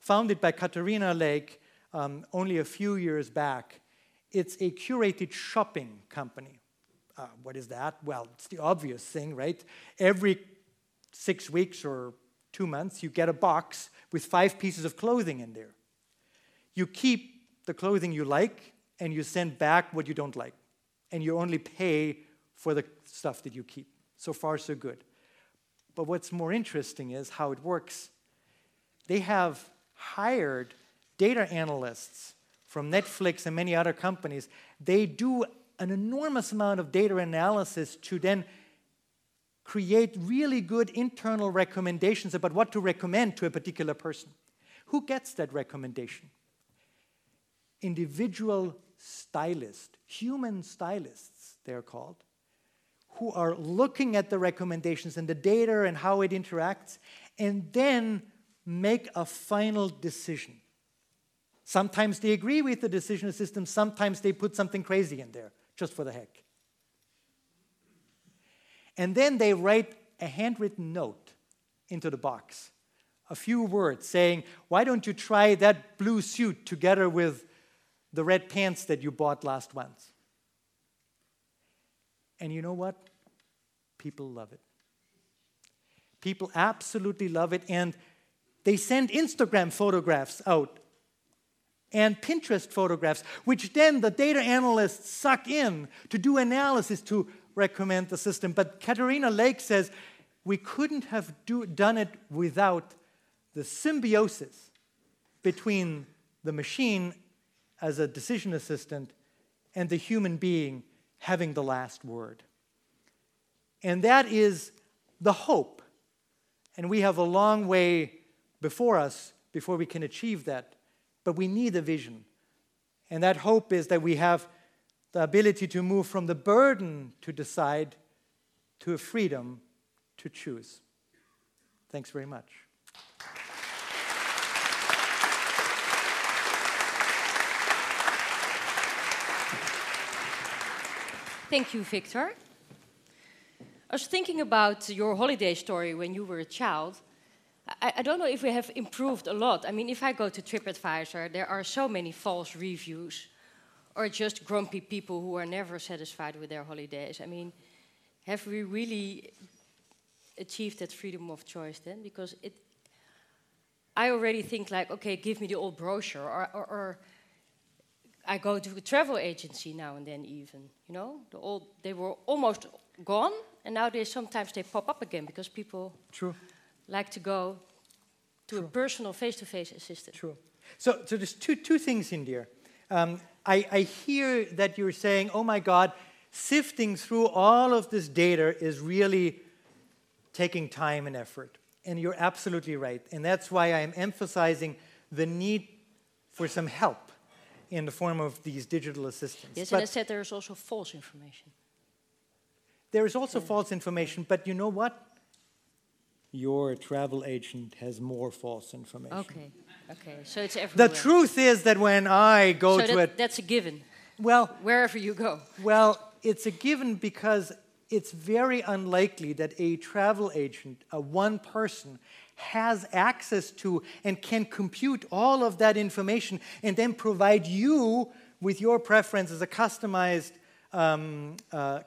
Founded by Katerina Lake only a few years back. It's a curated shopping company. What is that? Well, it's the obvious thing, right? Every 6 weeks or 2 months, you get a box with 5 pieces of clothing in there. You keep the clothing you like, and you send back what you don't like. And you only pay for the stuff that you keep. So far, so good. But what's more interesting is how it works. They have hired data analysts from Netflix and many other companies. They do an enormous amount of data analysis to then create really good internal recommendations about what to recommend to a particular person. Who gets that recommendation? Individual stylists, human stylists, they're called, who are looking at the recommendations and the data and how it interacts, and then make a final decision. Sometimes they agree with the decision system, sometimes they put something crazy in there, just for the heck. And then they write a handwritten note into the box, a few words saying, why don't you try that blue suit together with the red pants that you bought last month? And you know what? People love it. People absolutely love it, and they send Instagram photographs out and Pinterest photographs, which then the data analysts suck in to do analysis to recommend the system. But Katerina Lake says, we couldn't have done it without the symbiosis between the machine as a decision assistant and the human being having the last word. And that is the hope. And we have a long way before us before we can achieve that. But we need a vision. And that hope is that we have the ability to move from the burden to decide to a freedom to choose. Thanks very much. Thank you, Viktor. I was thinking about your holiday story when you were a child. I don't know if we have improved a lot. I mean, if I go to TripAdvisor, there are so many false reviews or just grumpy people who are never satisfied with their holidays. I mean, have we really achieved that freedom of choice then? Because I already think like, okay, give me the old brochure, or I go to a travel agency now and then even, you know? They were almost gone, and now sometimes they pop up again because people like to go to a personal face-to-face assistant. True. So there's two things in there. I hear that you're saying, oh my God, sifting through all of this data is really taking time and effort. And you're absolutely right. And that's why I'm emphasizing the need for some help in the form of these digital assistants. Yes, but and I said there is also false information. There is also false information, but you know what? Your travel agent has more false information. Okay, so it's everywhere. The truth is that when I go that's a given, wherever you go. Well, it's a given because it's very unlikely that a travel agent, one person, has access to and can compute all of that information and then provide you with your preference as a customized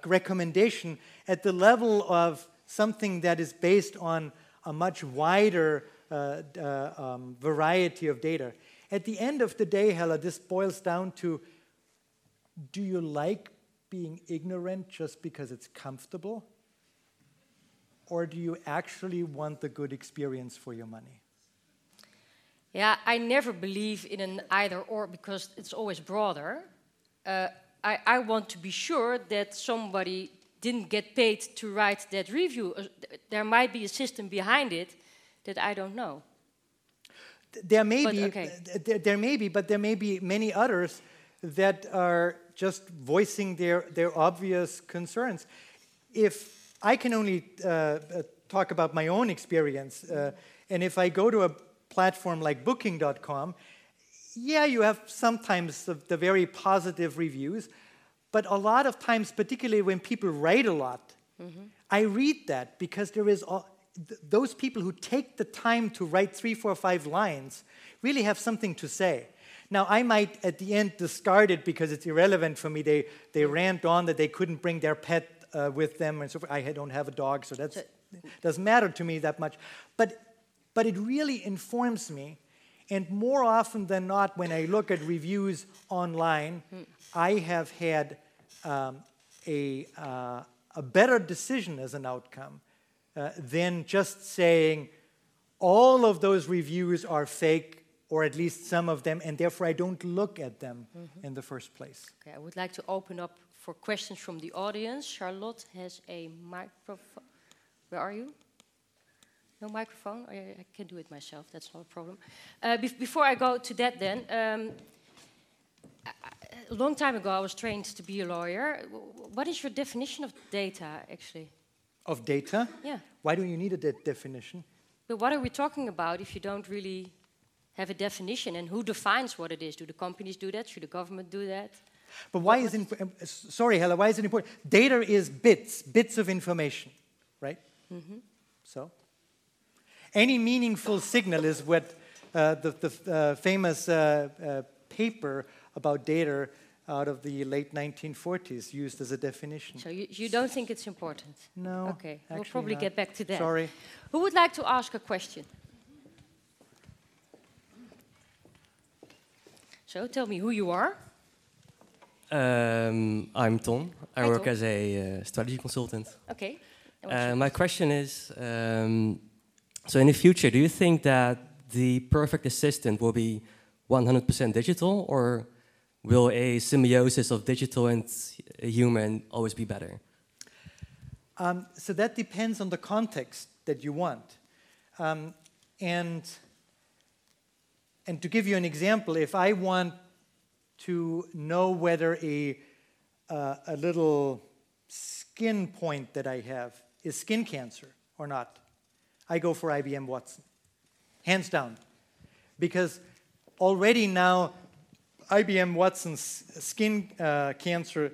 recommendation at the level of something that is based on a much wider variety of data. At the end of the day, Hella, this boils down to, do you like being ignorant just because it's comfortable? Or do you actually want the good experience for your money? Yeah, I never believe in an either or because it's always broader. I want to be sure that somebody didn't get paid to write that review. There might be a system behind it that I don't know. There may be many others that are just voicing their obvious concerns. If I can only talk about my own experience, and if I go to a platform like Booking.com, yeah, you have sometimes the very positive reviews, but a lot of times, particularly when people write a lot, mm-hmm. I read that because there is... those people who take the time to write 3, 4, 5 lines really have something to say. Now, I might at the end discard it because it's irrelevant for me. They rant on that they couldn't bring their pet with them, and so forth. I don't have a dog, so that doesn't matter to me that much. But it really informs me, and more often than not, when I look at reviews online, I have had a better decision as an outcome. Than just saying all of those reviews are fake, or at least some of them, and therefore I don't look at them in the first place. Okay, I would like to open up for questions from the audience. Charlotte has a microphone. Where are you? No microphone? I can do it myself, that's not a problem. Before I go to that then, a long time ago I was trained to be a lawyer. What is your definition of data, actually? Of data? Yeah. Why do you need a definition? But what are we talking about if you don't really have a definition? And who defines what it is? Do the companies do that? Should the government do that? But why is it... Sorry, Hella, why is it important? Data is bits of information, right? Mm-hmm. So? Any meaningful signal is what the famous paper about data out of the late 1940s, used as a definition. So you don't think it's important? No. Okay, we'll probably get back to that. Sorry. Who would like to ask a question? So tell me who you are. I'm Tom. I work as a strategy consultant. Okay. My question is, so in the future, do you think that the perfect assistant will be 100% digital, or will a symbiosis of digital and human always be better? So that depends on the context that you want. And to give you an example, if I want to know whether a little skin point that I have is skin cancer or not, I go for IBM Watson, hands down. Because already now, IBM Watson's skin cancer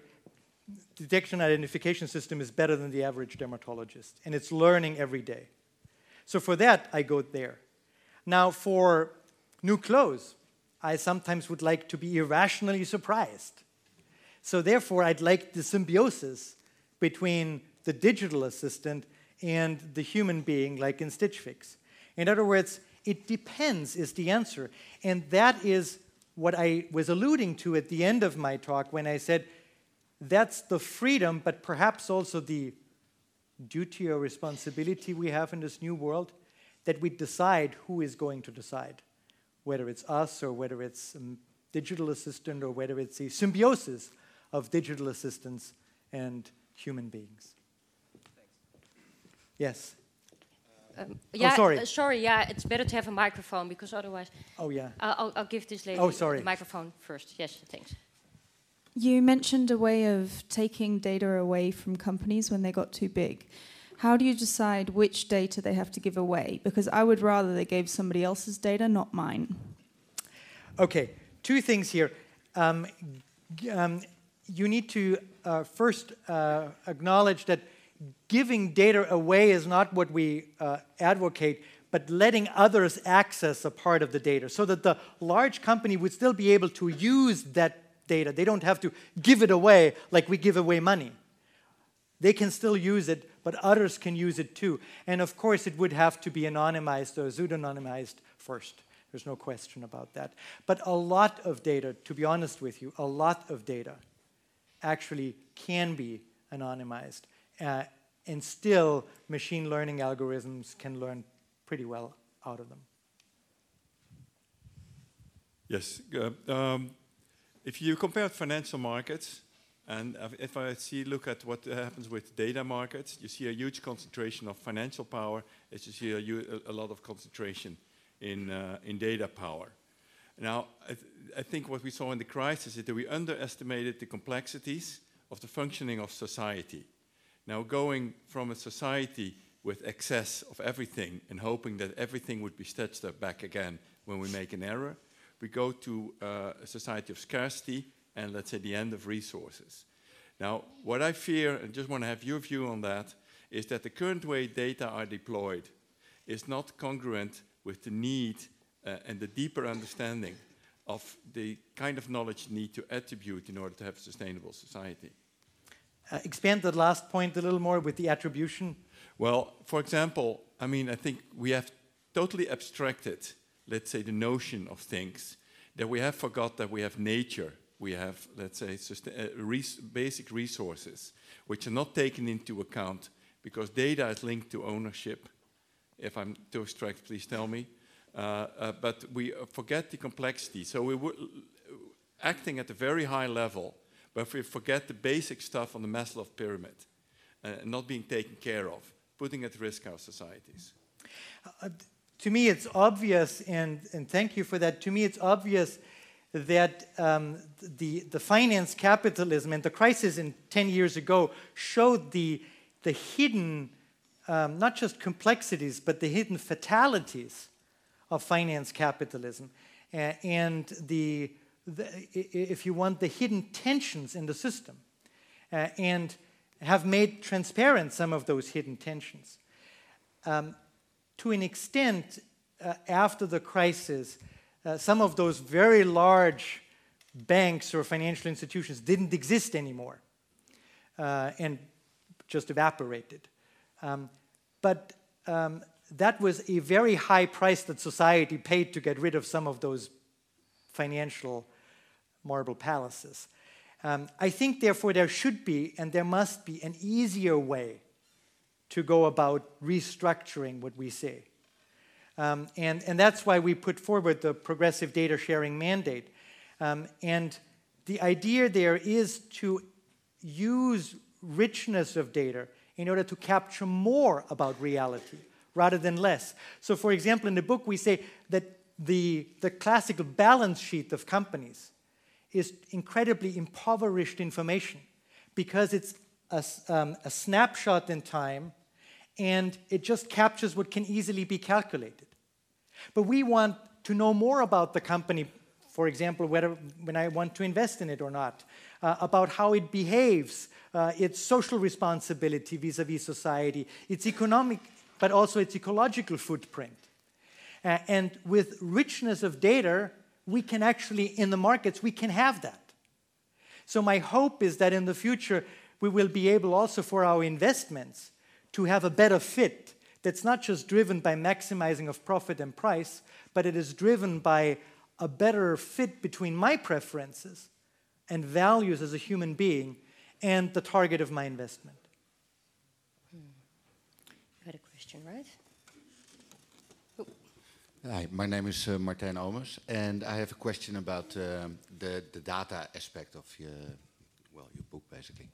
detection identification system is better than the average dermatologist, and it's learning every day. So for that, I go there. Now, for new clothes, I sometimes would like to be irrationally surprised. So therefore, I'd like the symbiosis between the digital assistant and the human being, like in Stitch Fix. In other words, it depends is the answer, and that is what I was alluding to at the end of my talk when I said that's the freedom, but perhaps also the duty or responsibility we have in this new world, that we decide who is going to decide, whether it's us or whether it's a digital assistant or whether it's a symbiosis of digital assistants and human beings. Yes. It's better to have a microphone because otherwise... Oh, yeah. I'll give this lady the microphone first. Yes, thanks. You mentioned a way of taking data away from companies when they got too big. How do you decide which data they have to give away? Because I would rather they gave somebody else's data, not mine. Okay, two things here. You need to first acknowledge that giving data away is not what we advocate, but letting others access a part of the data so that the large company would still be able to use that data. They don't have to give it away like we give away money. They can still use it, but others can use it too. And of course, it would have to be anonymized or pseudonymized first. There's no question about that. But a lot of data, to be honest with you, a lot of data actually can be anonymized. And still, machine learning algorithms can learn pretty well out of them. Yes. If you compare financial markets, and if I look at what happens with data markets, you see a huge concentration of financial power, as you see a lot of concentration in data power. Now, I think what we saw in the crisis is that we underestimated the complexities of the functioning of society. Now, going from a society with excess of everything and hoping that everything would be stitched up back again when we make an error, we go to a society of scarcity and, let's say, the end of resources. Now, what I fear, and just want to have your view on that, is that the current way data are deployed is not congruent with the need and the deeper understanding of the kind of knowledge you need to attribute in order to have a sustainable society. Expand that last point a little more with the attribution. Well, for example, I mean, I think we have totally abstracted, let's say, the notion of things, that we have forgot that we have nature, we have, let's say, basic resources, which are not taken into account because data is linked to ownership. If I'm too abstract, please tell me. But we forget the complexity. So we were acting at a very high level, but we forget the basic stuff on the Maslow pyramid, not being taken care of, putting at risk our societies. To me, it's obvious, and thank you for that. To me, it's obvious that the finance capitalism and the crisis in 10 years ago showed the hidden, not just complexities, but the hidden fatalities of finance capitalism, and if you want, the hidden tensions in the system, and have made transparent some of those hidden tensions. To an extent, after the crisis, some of those very large banks or financial institutions didn't exist anymore and just evaporated. But that was a very high price that society paid to get rid of some of those financial marble palaces. I think, therefore, there should be and there must be an easier way to go about restructuring what we say. And that's why we put forward the progressive data sharing mandate. And the idea there is to use richness of data in order to capture more about reality rather than less. So, for example, in the book we say that the classical balance sheet of companies is incredibly impoverished information because it's a snapshot in time and it just captures what can easily be calculated. But we want to know more about the company, for example, when I want to invest in it or not, about how it behaves, its social responsibility vis-a-vis society, its economic, but also its ecological footprint. And with richness of data, we can actually, in the markets, we can have that. So my hope is that in the future, we will be able also for our investments to have a better fit that's not just driven by maximizing of profit and price, but it is driven by a better fit between my preferences and values as a human being and the target of my investment. You had a question, right? Hi, my name is Martijn Omers, and I have a question about the data aspect of your, well, your book, basically.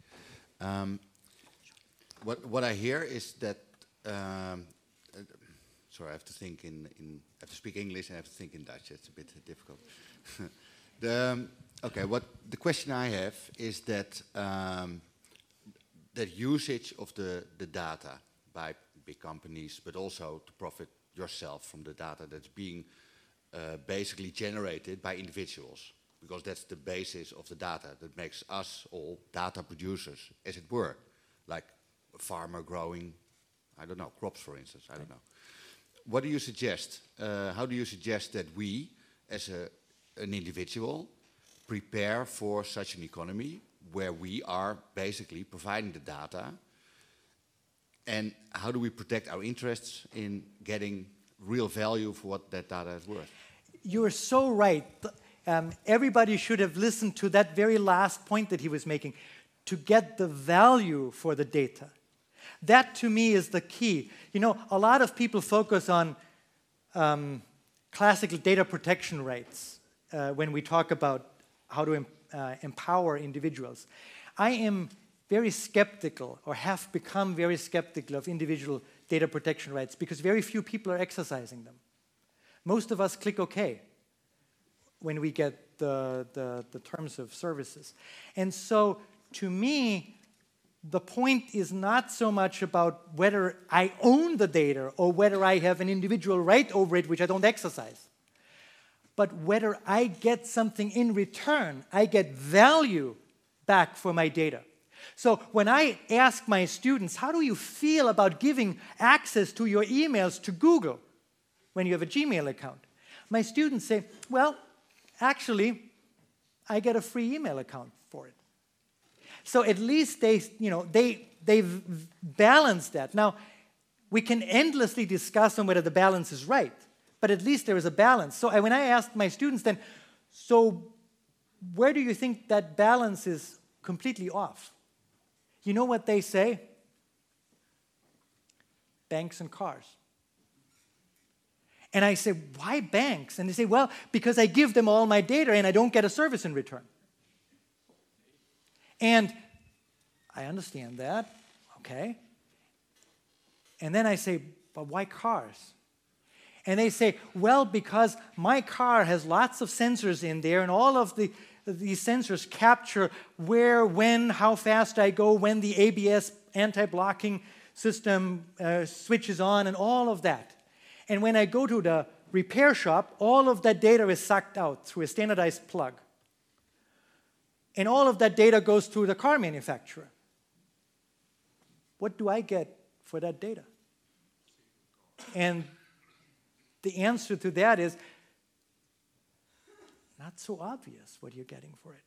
What I hear is that, sorry, I have to think I have to speak English and I have to think in Dutch. It's a bit difficult. The question I have is that that usage of the data by big companies, but also to profit yourself from the data that's being basically generated by individuals, because that's the basis of the data that makes us all data producers, as it were, like farmer growing, I don't know, crops, for instance, I don't know. What do you suggest? How do you suggest that we, as an individual, prepare for such an economy where we are basically providing the data? And how do we protect our interests in getting real value for what that data is worth? You're so right. Everybody should have listened to that very last point that he was making, to get the value for the data. That, to me, is the key. You know, a lot of people focus on classical data protection rights when we talk about how to empower individuals. I am very skeptical, or have become very skeptical, of individual data protection rights because very few people are exercising them. Most of us click OK when we get the terms of services. And so, to me, the point is not so much about whether I own the data or whether I have an individual right over it, which I don't exercise, but whether I get something in return. I get value back for my data. So when I ask my students, how do you feel about giving access to your emails to Google when you have a Gmail account? My students say, well, actually, I get a free email account for it. So at least they, you know, they balance that. Now, we can endlessly discuss on whether the balance is right, but at least there is a balance. So when I asked my students then, so where do you think that balance is completely off? You know what they say? Banks and cars. And I say, why banks? And they say, well, because I give them all my data and I don't get a service in return. And I understand that, okay. And then I say, but why cars? And they say, well, because my car has lots of sensors in there, and all of these sensors capture where, when, how fast I go, when the ABS anti-blocking system switches on, and all of that. And when I go to the repair shop, all of that data is sucked out through a standardized plug. And all of that data goes to the car manufacturer. What do I get for that data? And the answer to that is not so obvious what you're getting for it.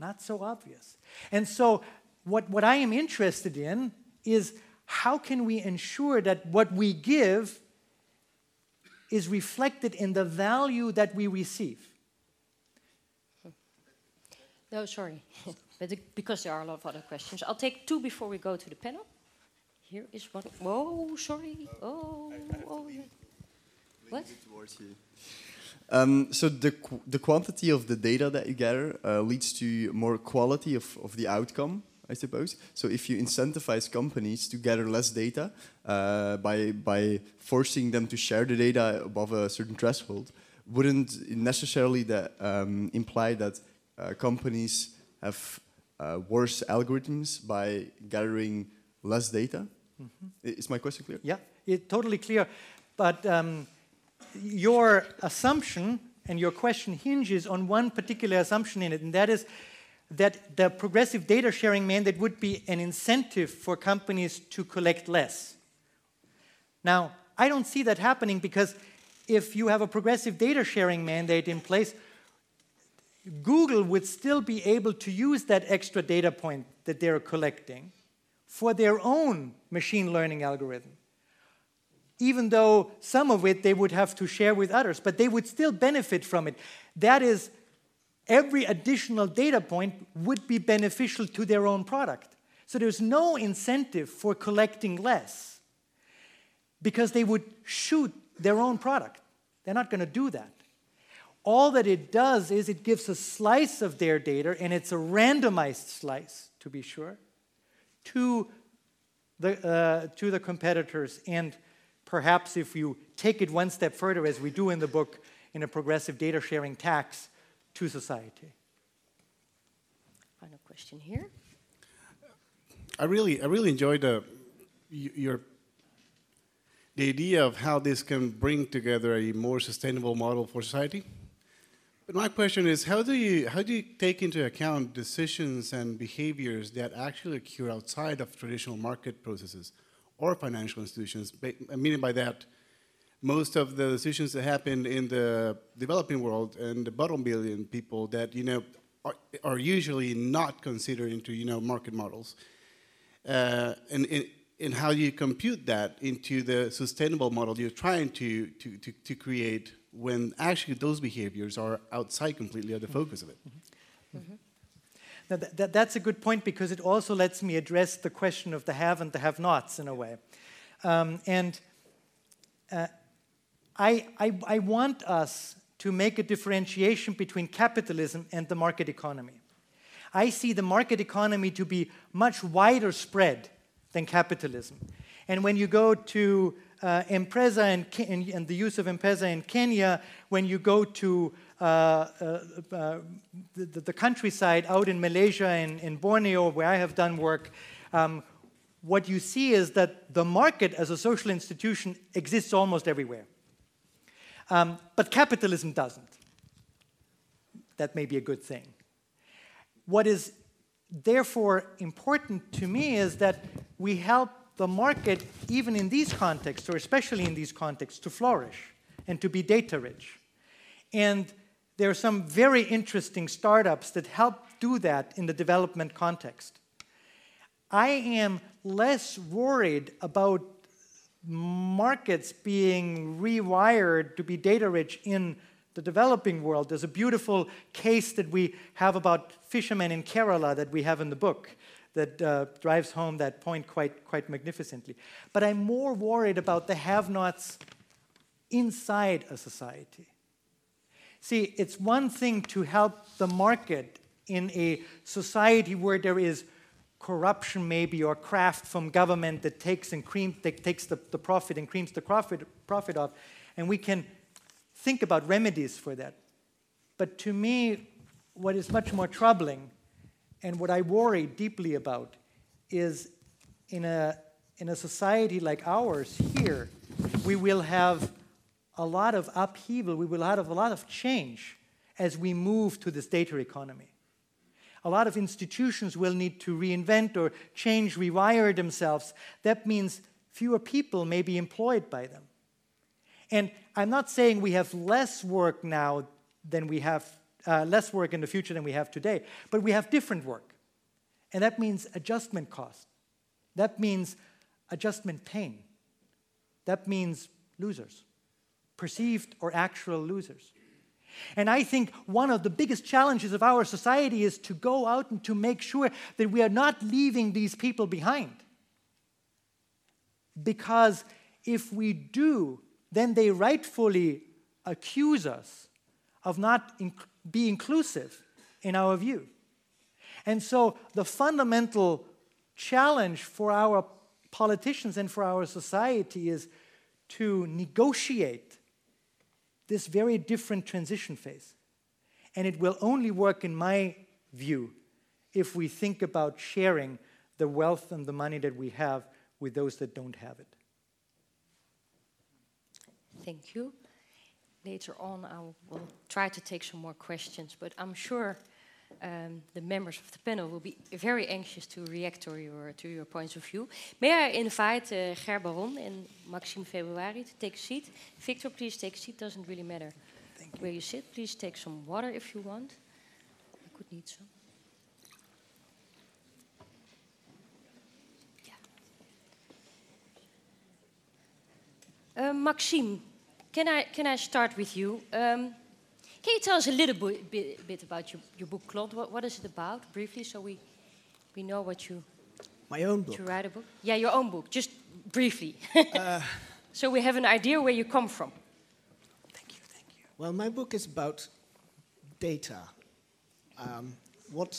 Not so obvious. And so what I am interested in is how can we ensure that what we give is reflected in the value that we receive? No, sorry, but because there are a lot of other questions. I'll take two before we go to the panel. Here is one. Whoa, sorry. What? So the quantity of the data that you gather leads to more quality of the outcome, I suppose. So if you incentivize companies to gather less data by forcing them to share the data above a certain threshold, wouldn't necessarily that imply that companies have worse algorithms by gathering less data? Mm-hmm. Is my question clear? Yeah, it's totally clear. But your assumption and your question hinges on one particular assumption in it, and that is that the progressive data sharing mandate would be an incentive for companies to collect less. Now, I don't see that happening, because if you have a progressive data sharing mandate in place, Google would still be able to use that extra data point that they're collecting for their own machine learning algorithm, even though some of it they would have to share with others, but they would still benefit from it. That is, every additional data point would be beneficial to their own product. So there's no incentive for collecting less, because they would shoot their own product. They're not going to do that. All that it does is it gives a slice of their data, and it's a randomized slice, to be sure, to the competitors. And perhaps if you take it one step further, as we do in the book, in a progressive data sharing tax to society. Final question here. I really enjoyed the idea of how this can bring together a more sustainable model for society. But my question is, how do you take into account decisions and behaviors that actually occur outside of traditional market processes or financial institutions? Meaning by that, most of the decisions that happen in the developing world and the bottom billion people that are usually not considered into market models, and how do you compute that into the sustainable model you're trying to create? When actually those behaviors are outside completely of the focus of it. Mm-hmm. Mm-hmm. Now that's a good point, because it also lets me address the question of the have and the have-nots in a way. I want us to make a differentiation between capitalism and the market economy. I see the market economy to be much wider spread than capitalism. And when you go to Empresa and the use of Empresa in Kenya, when you go to the countryside out in Malaysia and in Borneo, where I have done work, what you see is that the market as a social institution exists almost everywhere. But capitalism doesn't. That may be a good thing. What is therefore important to me is that we help the market, even in these contexts, or especially in these contexts, to flourish and to be data rich. And there are some very interesting startups that help do that in the development context. I am less worried about markets being rewired to be data rich in the developing world. There's a beautiful case that we have about fishermen in Kerala that we have in the book, that drives home that point quite magnificently. But I'm more worried about the have-nots inside a society. See, it's one thing to help the market in a society where there is corruption maybe, or graft from government that takes the profit and creams the profit off, and we can think about remedies for that. But to me, what is much more troubling and what I worry deeply about is in a society like ours here, we will have a lot of upheaval, we will have a lot of change as we move to this data economy. A lot of institutions will need to reinvent or change, rewire themselves. That means fewer people may be employed by them. And I'm not saying we have less work now than we have less work in the future than we have today, but we have different work. And that means adjustment cost. That means adjustment pain. That means losers, perceived or actual losers. And I think one of the biggest challenges of our society is to go out and to make sure that we are not leaving these people behind. Because if we do, then they rightfully accuse us of not be inclusive in our view. And so the fundamental challenge for our politicians and for our society is to negotiate this very different transition phase. And it will only work, in my view, if we think about sharing the wealth and the money that we have with those that don't have it. Thank you. Later on, I will try to take some more questions, but I'm sure the members of the panel will be very anxious to react to your points of view. May I invite Ger Baron and Maxime Februari to take a seat? Victor, please take a seat. Doesn't really matter where you sit. Please take some water if you want. I could need some. Yeah. Maxime. Can I start with you? Can you tell us a little bit about your book, Klont? What is it about, briefly, so we know what you... My own book? You write a book? Yeah, your own book, just briefly. So we have an idea where you come from. Thank you. Well, my book is about data. What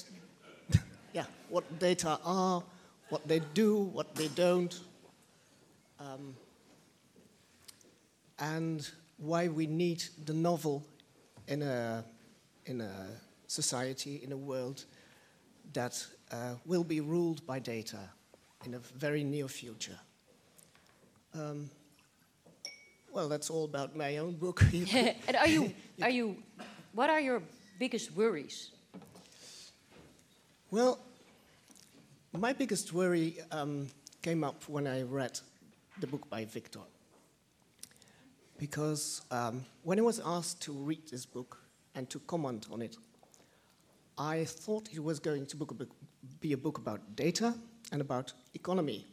data are, what they do, what they don't. And why we need the novel in a society, in a world that will be ruled by data in a very near future. Well, that's all about my own book. And are you What are your biggest worries? Well, my biggest worry came up when I read the book by Viktor. Because when I was asked to read this book and to comment on it, I thought it was going to be a book about data and about economy,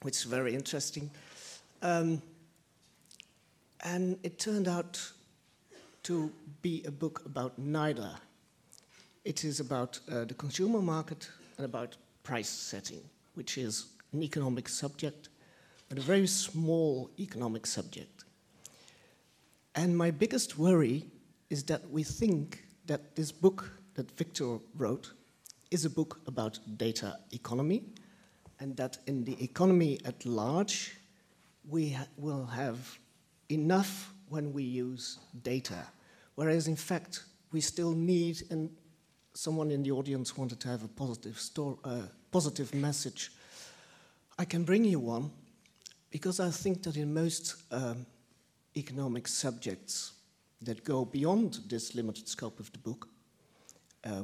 which is very interesting. And it turned out to be a book about neither. It is about the consumer market and about price setting, which is an economic subject, but a very small economic subject. And my biggest worry is that we think that this book that Viktor wrote is a book about data economy, and that in the economy at large, we will have enough when we use data. Whereas in fact, we still need, and someone in the audience wanted to have a positive message. I can bring you one, because I think that in most economic subjects that go beyond this limited scope of the book,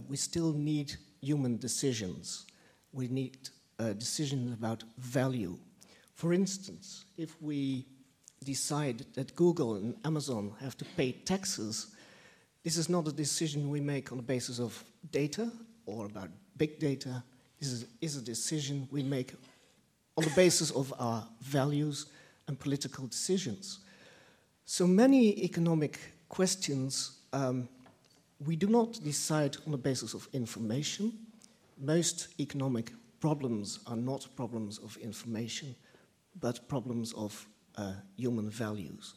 we still need human decisions. We need decisions about value. For instance, if we decide that Google and Amazon have to pay taxes, this is not a decision we make on the basis of data or about big data. This is a decision we make on the basis of our values and political decisions. So many economic questions we do not decide on the basis of information. Most economic problems are not problems of information, but problems of human values.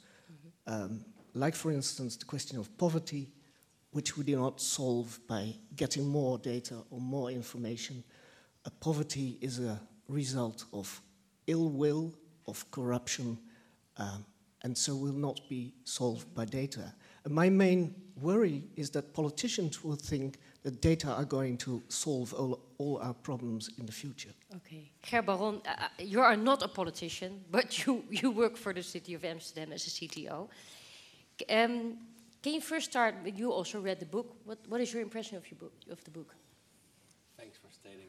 Mm-hmm. Like, for instance, the question of poverty, which we do not solve by getting more data or more information. Poverty is a result of ill will, of corruption, and so will not be solved by data. And my main worry is that politicians will think that data are going to solve all our problems in the future. Okay. Ger Baron, you are not a politician, but you work for the city of Amsterdam as a CTO. Can you first start, you also read the book. What is your impression of the book? Thanks for stating.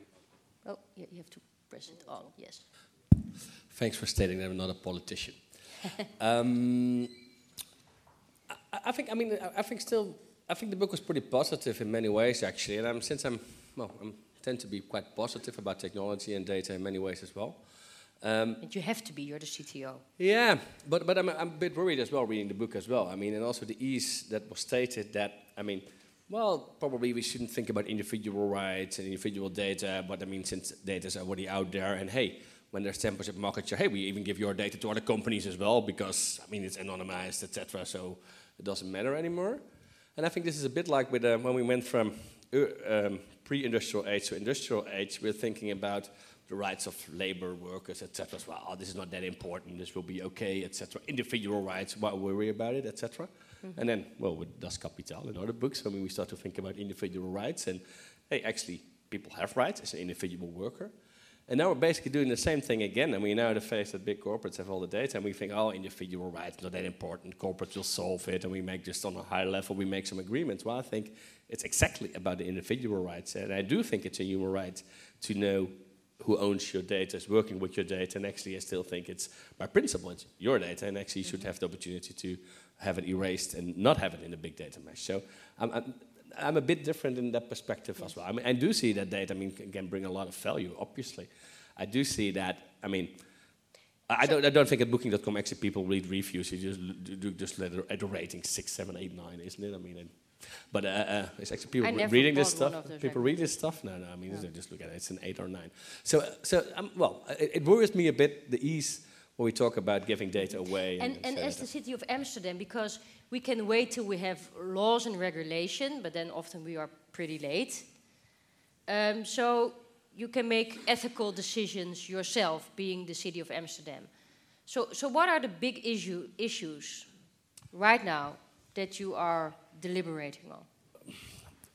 Oh, yeah, you have to press it on, yes. Thanks for stating that I'm not a politician. I think the book was pretty positive in many ways, actually, and I tend to be quite positive about technology and data in many ways as well. And you have to be, you're the CTO. Yeah, but I'm a bit worried as well reading the book as well. I mean, and also the ease that was stated that, I mean, well, probably we shouldn't think about individual rights and individual data, but I mean, since data is already out there, and hey, when there's 10% market share, hey, we even give your data to other companies as well, because, I mean, it's anonymized, etc., so it doesn't matter anymore. And I think this is a bit like with when we went from pre-industrial age to industrial age, we're thinking about the rights of labor workers, etc. So, well, this is not that important, this will be okay, etc. Individual rights, why worry about it, etc. Mm-hmm. And then, well, with Das Kapital and other books, I mean, we start to think about individual rights, and, hey, actually, people have rights as an individual worker. And now we're basically doing the same thing again. I mean, now the face that big corporates have all the data, and we think, oh, individual rights, not that important, corporates will solve it, and we make just on a high level, we make some agreements. Well, I think it's exactly about the individual rights, and I do think it's a human right to know who owns your data, is working with your data, and actually I still think it's, by principle, it's your data, and actually you should have the opportunity to have it erased and not have it in the big data mesh. So I'm a bit different in that perspective as well. I mean, I do see that data, I mean, can bring a lot of value, obviously. I do see that, I mean, I don't think at Booking.com actually people read reviews, you just let it at the rating 6, 7, 8, 9, isn't it? I mean, but it's actually people reading this stuff. People read this stuff now. No, I mean, yeah. Just look at it. It's an 8 or 9. So it worries me a bit, the ease when we talk about giving data away. And as the city of Amsterdam, because we can wait till we have laws and regulation, but then often we are pretty late. So you can make ethical decisions yourself, being the city of Amsterdam. So what are the big issues right now that you are deliberating on?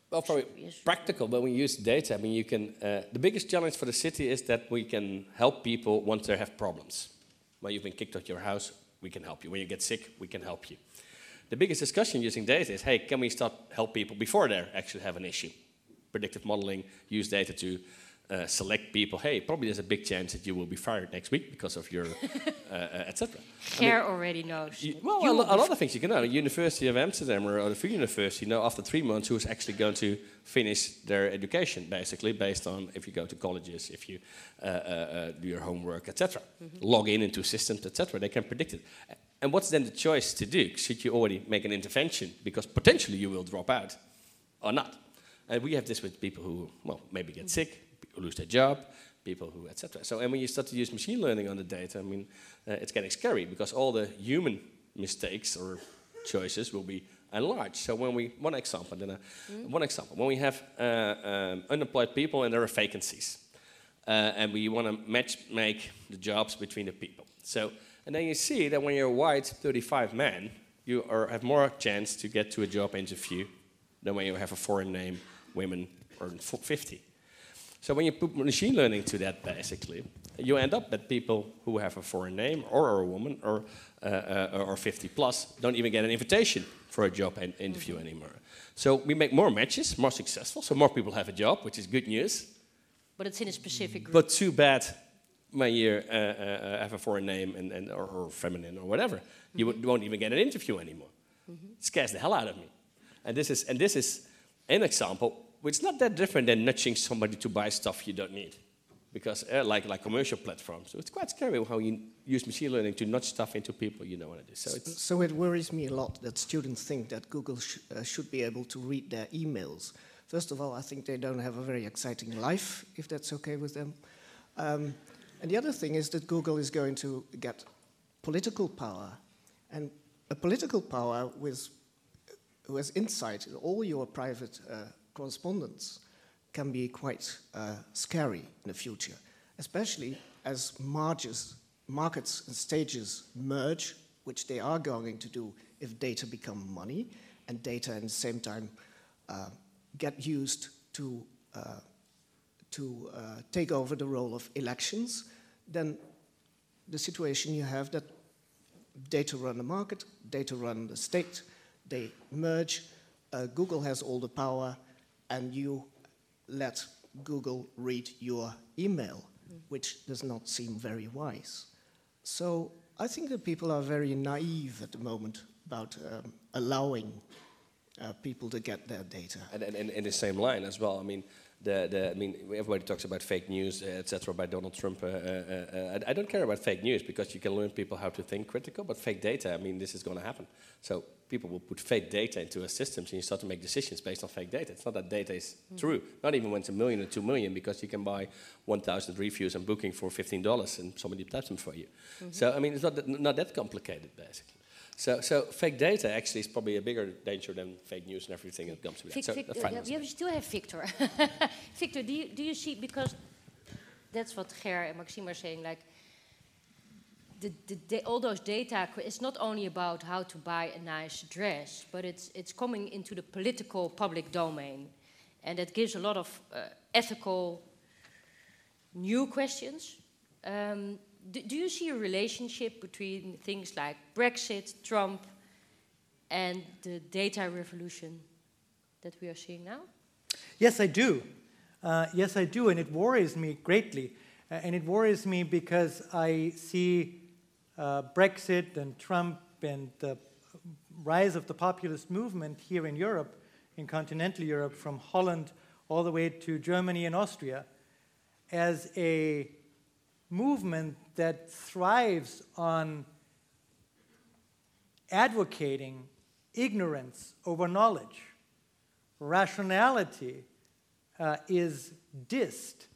Well, probably practical, when we use data, I mean, you can. The biggest challenge for the city is that we can help people once they have problems. When you've been kicked out of your house, we can help you. When you get sick, we can help you. The biggest discussion using data is, hey, can we help people before they actually have an issue? Predictive modeling, use data to select people. Hey, probably there's a big chance that you will be fired next week because of your, etc. Ger already knows. A lot of things you can know. University of Amsterdam or the Free University know after 3 months who is actually going to finish their education, basically, based on if you go to colleges, if you do your homework, etc. Mm-hmm. Log into systems, etc. They can predict it. And what's then the choice to do? Should you already make an intervention? Because potentially you will drop out or not. And we have this with people who, well, maybe get sick, lose their job, people who, etc. So, and when you start to use machine learning on the data, I mean, it's getting scary because all the human mistakes or choices will be enlarged. So, when we when we have unemployed people and there are vacancies, and we want to match make the jobs between the people. So, and then you see that when you're a white 35 man, you have more chance to get to a job interview than when you have a foreign name, women, or 50. So when you put machine learning to that, basically, you end up that people who have a foreign name or are a woman or 50 plus don't even get an invitation for a job and interview anymore. So we make more matches, more successful, so more people have a job, which is good news. But it's in a specific group. But too bad when you have a foreign name or feminine or whatever, you won't even get an interview anymore. Mm-hmm. It scares the hell out of me. And this is an example. It's not that different than nudging somebody to buy stuff you don't need, because like commercial platforms. So it's quite scary how you use machine learning to nudge stuff into people you don't want to do. So it worries me a lot that students think that Google should be able to read their emails. First of all, I think they don't have a very exciting life, if that's okay with them. And the other thing is that Google is going to get political power, and a political power who has insight in all your private correspondence can be quite scary in the future, especially as markets and stages merge, which they are going to do if data become money, and data at the same time get used to take over the role of elections. Then the situation you have that data run the market, data run the state, they merge, Google has all the power, and you let Google read your email, which does not seem very wise. So I think that people are very naive at the moment about allowing people to get their data. And in the same line as well, I mean, everybody talks about fake news, etc., by Donald Trump. I don't care about fake news because you can learn people how to think critical, but fake data, I mean, this is going to happen. So people will put fake data into our systems and you start to make decisions based on fake data. It's not that data is true, not even when it's 1 million or 2 million, because you can buy 1,000 reviews on Booking for $15 and somebody types them for you. Mm-hmm. So, I mean, it's not that complicated, basically. So fake data actually is probably a bigger danger than fake news and everything that comes with that. We still have Viktor. Viktor, do you see, because that's what Ger and Maxime are saying, like all those data, it's not only about how to buy a nice dress, but it's coming into the political public domain. And that gives a lot of ethical new questions. Do you see a relationship between things like Brexit, Trump, and the data revolution that we are seeing now? Yes, I do. And it worries me greatly. And it worries me because I see Brexit and Trump and the rise of the populist movement here in Europe, in continental Europe, from Holland all the way to Germany and Austria, as a movement that thrives on advocating ignorance over knowledge. Rationality is dissed.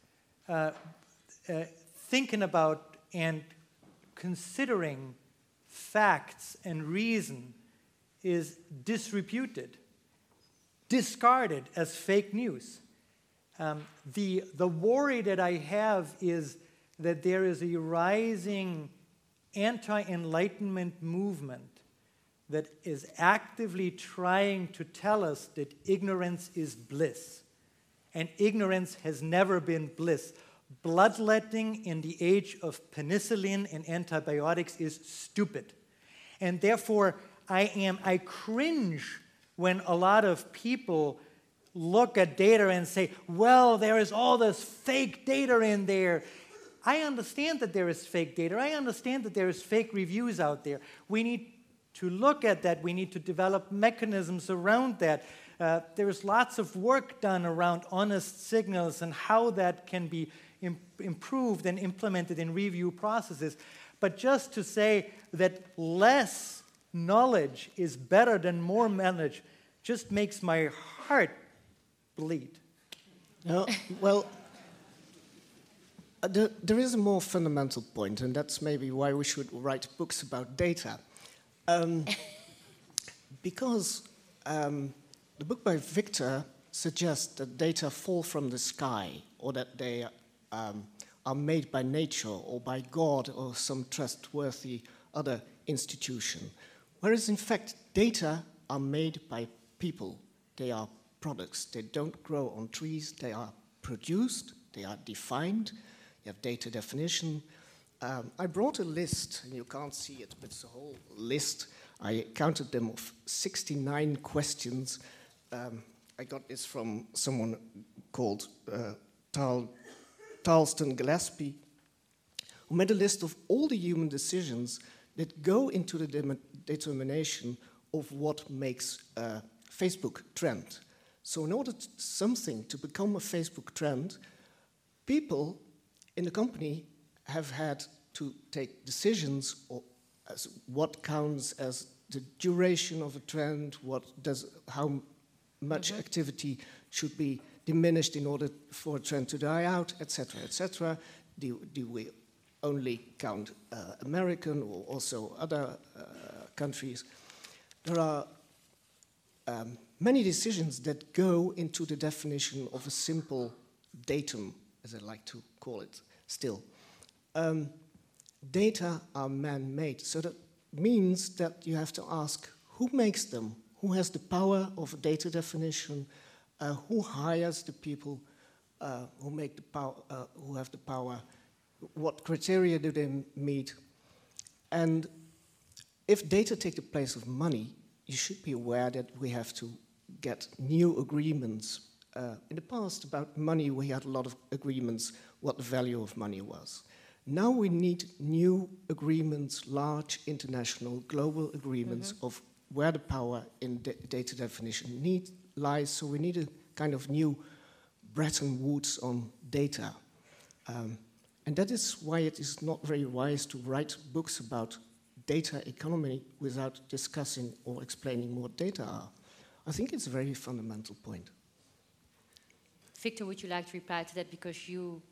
Thinking about and considering facts and reason is disreputed, discarded as fake news. The worry that I have is that there is a rising anti-enlightenment movement that is actively trying to tell us that ignorance is bliss. And ignorance has never been bliss. Bloodletting in the age of penicillin and antibiotics is stupid. And therefore, I cringe when a lot of people look at data and say, well, there is all this fake data in there. I understand that there is fake data. I understand that there is fake reviews out there. We need to look at that. We need to develop mechanisms around that. There is lots of work done around honest signals and how that can be improved and implemented in review processes. But just to say that less knowledge is better than more knowledge just makes my heart bleed. Well, there is a more fundamental point, and that's maybe why we should write books about data. Because the book by Viktor suggests that data fall from the sky, or that they are made by nature or by God or some trustworthy other institution. Whereas, in fact, data are made by people. They are products. They don't grow on trees. They are produced. They are defined. You have data definition. I brought a list, and you can't see it, but it's a whole list. I counted them of 69 questions. I got this from someone called Tarlston Gillespie, who made a list of all the human decisions that go into the determination of what makes a Facebook trend. So in order to something to become a Facebook trend, people in the company have had to take decisions or as what counts as the duration of a trend, how much activity should be diminished in order for a trend to die out, etc., etc. Do we only count American or also other countries? There are many decisions that go into the definition of a simple datum, as I like to call it still. Data are man-made, so that means that you have to ask who makes them, who has the power of data definition, who hires the people who make the power, who have the power, what criteria do they meet, and if data take the place of money, you should be aware that we have to get new agreements. In the past, about money, we had a lot of agreements what the value of money was. Now we need new agreements, large international global agreements of where the power in data definition lies. So we need a kind of new Bretton Woods on data. And that is why it is not very wise to write books about data economy without discussing or explaining what data are. I think it's a very fundamental point. Viktor, would you like to reply to that? Because you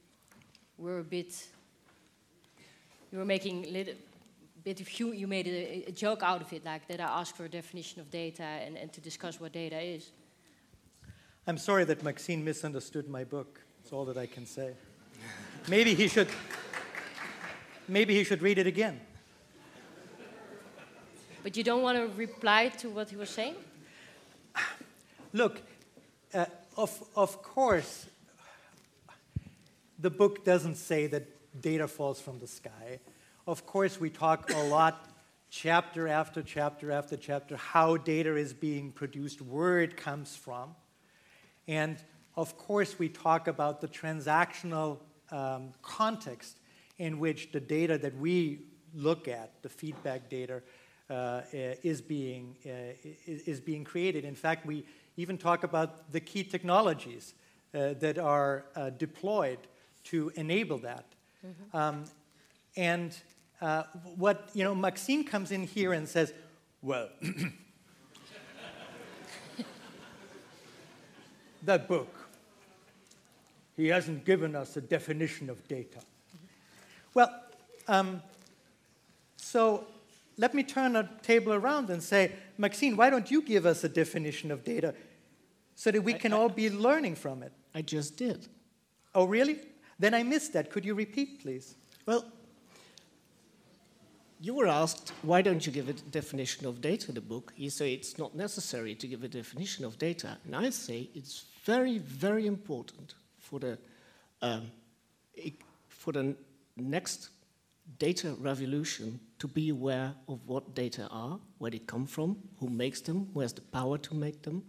were a bit... You were making a little bit of you made a joke out of it, like that I asked for a definition of data and to discuss what data is. I'm sorry that Maxime misunderstood my book. That's all that I can say. Maybe he should read it again. But you don't want to reply to what he was saying? Look, of course, the book doesn't say that data falls from the sky. Of course, we talk a lot, chapter after chapter after chapter, how data is being produced, where it comes from. And of course, we talk about the transactional context in which the data that we look at, the feedback data, is being created. In fact, we even talk about the key technologies that are deployed to enable that. What, you know, Maxime comes in here and says, well, that book, he hasn't given us a definition of data. Well, so let me turn the table around and say, Maxime, why don't you give us a definition of data so that we can all be learning from it? I just did. Oh, really? Then I missed that. Could you repeat, please? Well, you were asked, why don't you give a definition of data in the book? You say it's not necessary to give a definition of data. And I say it's very, very important for the next data revolution to be aware of what data are, where they come from, who makes them, who has the power to make them.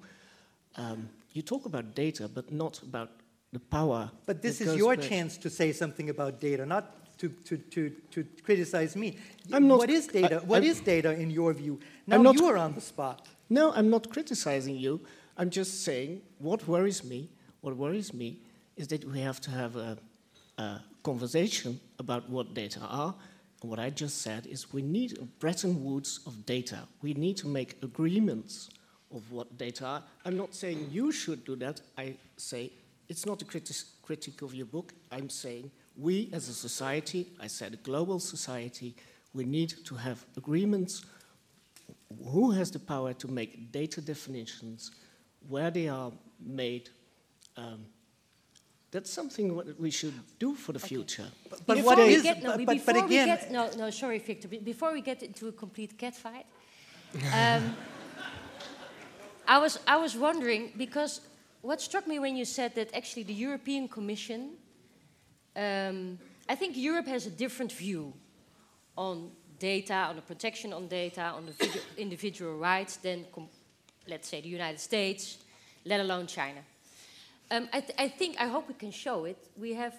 You talk about data, but not about the power. But this is your chance to say something about data, not to criticize me. What is data? What is data in your view? Now you are on the spot. No, I'm not criticizing you. I'm just saying what worries me. What worries me is that we have to have a conversation about what data are. And what I just said is we need a Bretton Woods of data. We need to make agreements of what data are. I'm not saying you should do that. I say it's not a critique of your book. I'm saying we as a society, I said a global society, we need to have agreements. Who has the power to make data definitions, where they are made. That's something what we should do for the future. But what is? But again, no, sorry, Victor. Before we get into a complete catfight, I was wondering, because what struck me when you said that actually the European Commission, I think Europe has a different view on data, on the protection on data, on the individual rights than, let's say, the United States, let alone China. I hope we can show it. We have,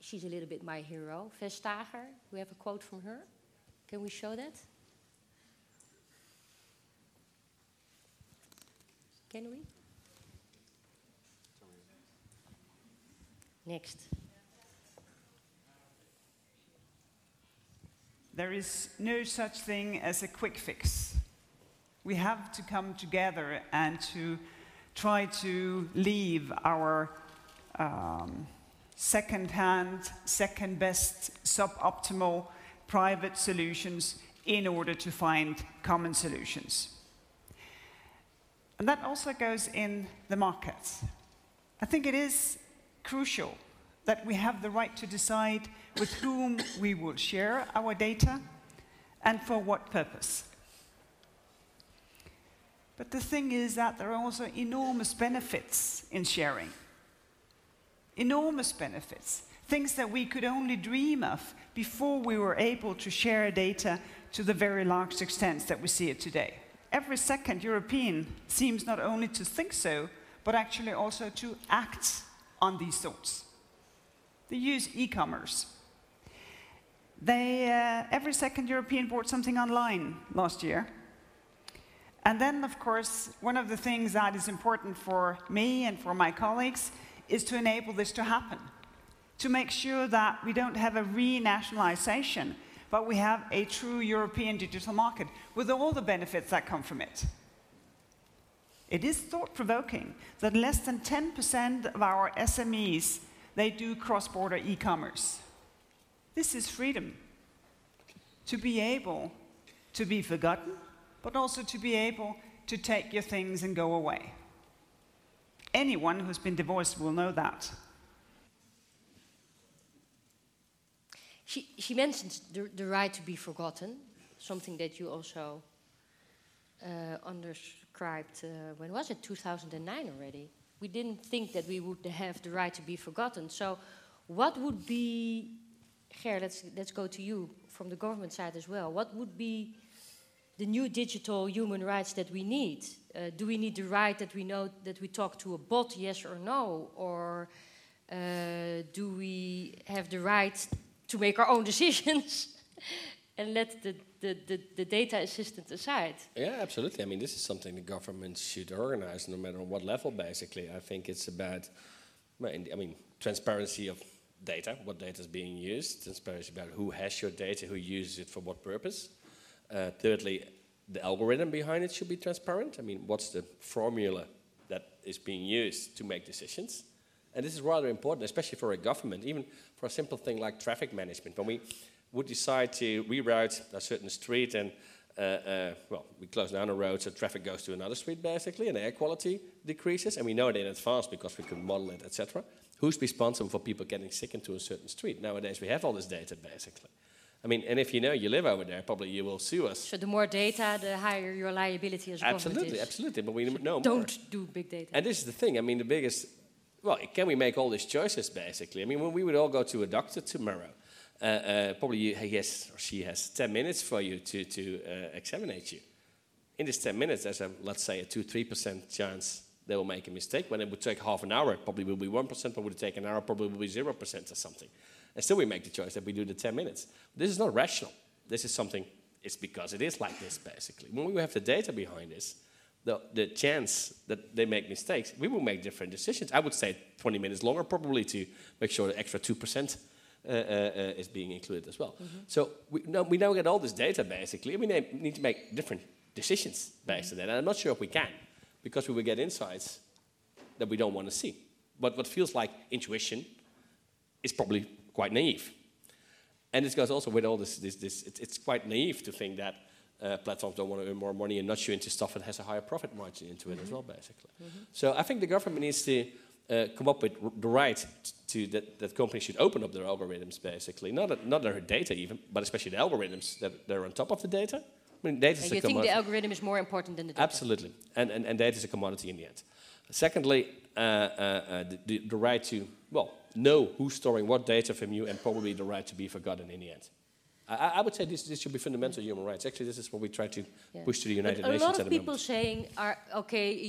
she's a little bit my hero, Vestager. We have a quote from her. Can we show that? Can we? Next. There is no such thing as a quick fix. We have to come together and to try to leave our second-hand, second-best, suboptimal private solutions in order to find common solutions. And that also goes in the markets. I think it is crucial that we have the right to decide with whom we will share our data and for what purpose. But the thing is that there are also enormous benefits in sharing. Enormous benefits. Things that we could only dream of before we were able to share data to the very large extent that we see it today. Every second European seems not only to think so, but actually also to act on these thoughts. They use e-commerce. Every second European bought something online last year. And then, of course, one of the things that is important for me and for my colleagues is to enable this to happen, to make sure that we don't have a renationalization, but we have a true European digital market with all the benefits that come from it. It is thought-provoking that less than 10% of our SMEs, they do cross-border e-commerce. This is freedom, to be able to be forgotten, but also to be able to take your things and go away. Anyone who's been divorced will know that. She mentioned the right to be forgotten, something that you also underscribed, when was it, 2009 already? We didn't think that we would have the right to be forgotten. So what would be, Ger, let's go to you from the government side as well, what would be the new digital human rights that we need? Do we need the right that we know that we talk to a bot, yes or no? Or do we have the right to make our own decisions and let the data assistant decide? Yeah, absolutely. I mean, this is something the government should organize no matter on what level, basically. I think it's about, I mean, transparency of data, what data is being used, transparency about who has your data, who uses it for what purpose. Thirdly, the algorithm behind it should be transparent. I mean, what's the formula that is being used to make decisions? And this is rather important, especially for a government, even for a simple thing like traffic management. When we would decide to reroute a certain street and, well, we close down a road so traffic goes to another street, basically, and air quality decreases, and we know it in advance because we can model it, etc. Who's responsible for people getting sick into a certain street? Nowadays, we have all this data, basically. I mean, and if you know you live over there, probably you will sue us. So the more data, the higher your liability as a government is. Absolutely, absolutely, but we know more. Don't do big data. And this is the thing, I mean, the biggest... Well, can we make all these choices, basically? I mean, when we would all go to a doctor tomorrow, probably he has or she has 10 minutes for you to examine you. In this 10 minutes, there's, let's say, a 2-3% chance they will make a mistake. When it would take half an hour, it probably will be 1%, but would it take an hour, probably will be 0% or something. And still we make the choice that we do the 10 minutes. This is not rational. This is something, it's because it is like this, basically. When we have the data behind this, the chance that they make mistakes, we will make different decisions. I would say 20 minutes longer, probably to make sure the extra 2% is being included as well. Mm-hmm. So we now get all this data, basically. We need to make different decisions based on that. And I'm not sure if we can, because we will get insights that we don't want to see. But what feels like intuition is probably quite naive. And it goes also with all this it's quite naive to think that platforms don't want to earn more money and nudge you into stuff that has a higher profit margin into it as well, basically. Mm-hmm. So I think the government needs to come up with the right to that companies should open up their algorithms, basically. Not their data even, but especially the algorithms that are on top of the data. I mean, data is a commodity. You think the algorithm is more important than the data? Absolutely. And data is a commodity in the end. Secondly, the right to, know who's storing what data from you, and probably the right to be forgotten in the end. I would say this should be fundamental human rights. Actually, this is what we try to push to the United Nations. A lot of people saying,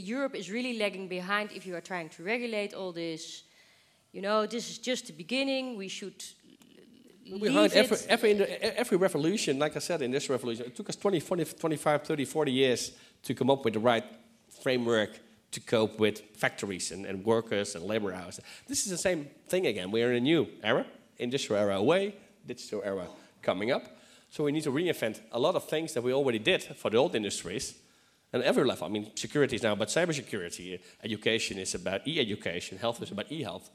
Europe is really lagging behind if you are trying to regulate all this. You know, this is just the beginning. We should... Every revolution, like I said, in this revolution, it took us 20, 40, 25, 30, 40 years to come up with the right framework to cope with factories and workers and labor hours. This is the same thing again. We are in a new era, industrial era away, digital era coming up. So we need to reinvent a lot of things that we already did for the old industries and every level. I mean, security is now about cybersecurity, education is about e-education, health is about e-health.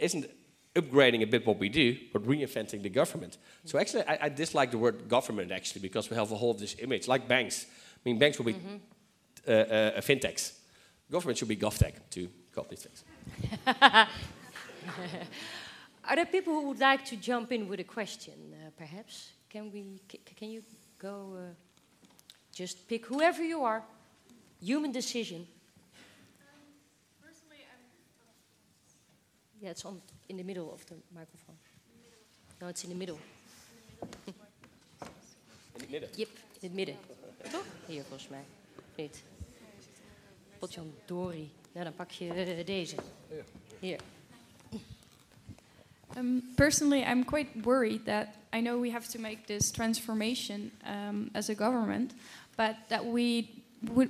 Isn't upgrading a bit what we do, but reinventing the government. So actually, I dislike the word government, actually, because we have a whole of this image, like banks. I mean, banks will be fintechs. Government should be govtech, to copy things. Are there people who would like to jump in with a question, perhaps? Can you go, just pick whoever you are, human decision. Yeah, it's on in the middle of the microphone. No, it's in the middle. In het midden? Yep, in het midden. Toch? Hier, volgens mij. Niet. Potjan Dori. Nou, dan pak je deze. Hier. Personally, I'm quite worried that I know we have to make this transformation as a government, but that we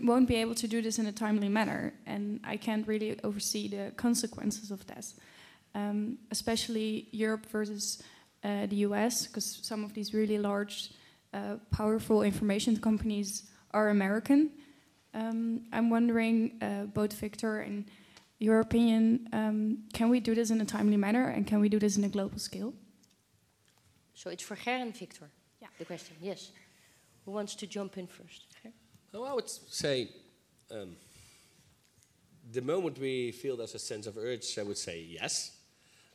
won't be able to do this in a timely manner, and I can't really oversee the consequences of this. Especially Europe versus the US, because some of these really large, powerful information companies are American. I'm wondering, both Viktor and your opinion, can we do this in a timely manner, and can we do this in a global scale? So it's for Ger and Viktor, the question, yes. Who wants to jump in first? Ger? Well, I would say... the moment we feel there's a sense of urge, I would say yes.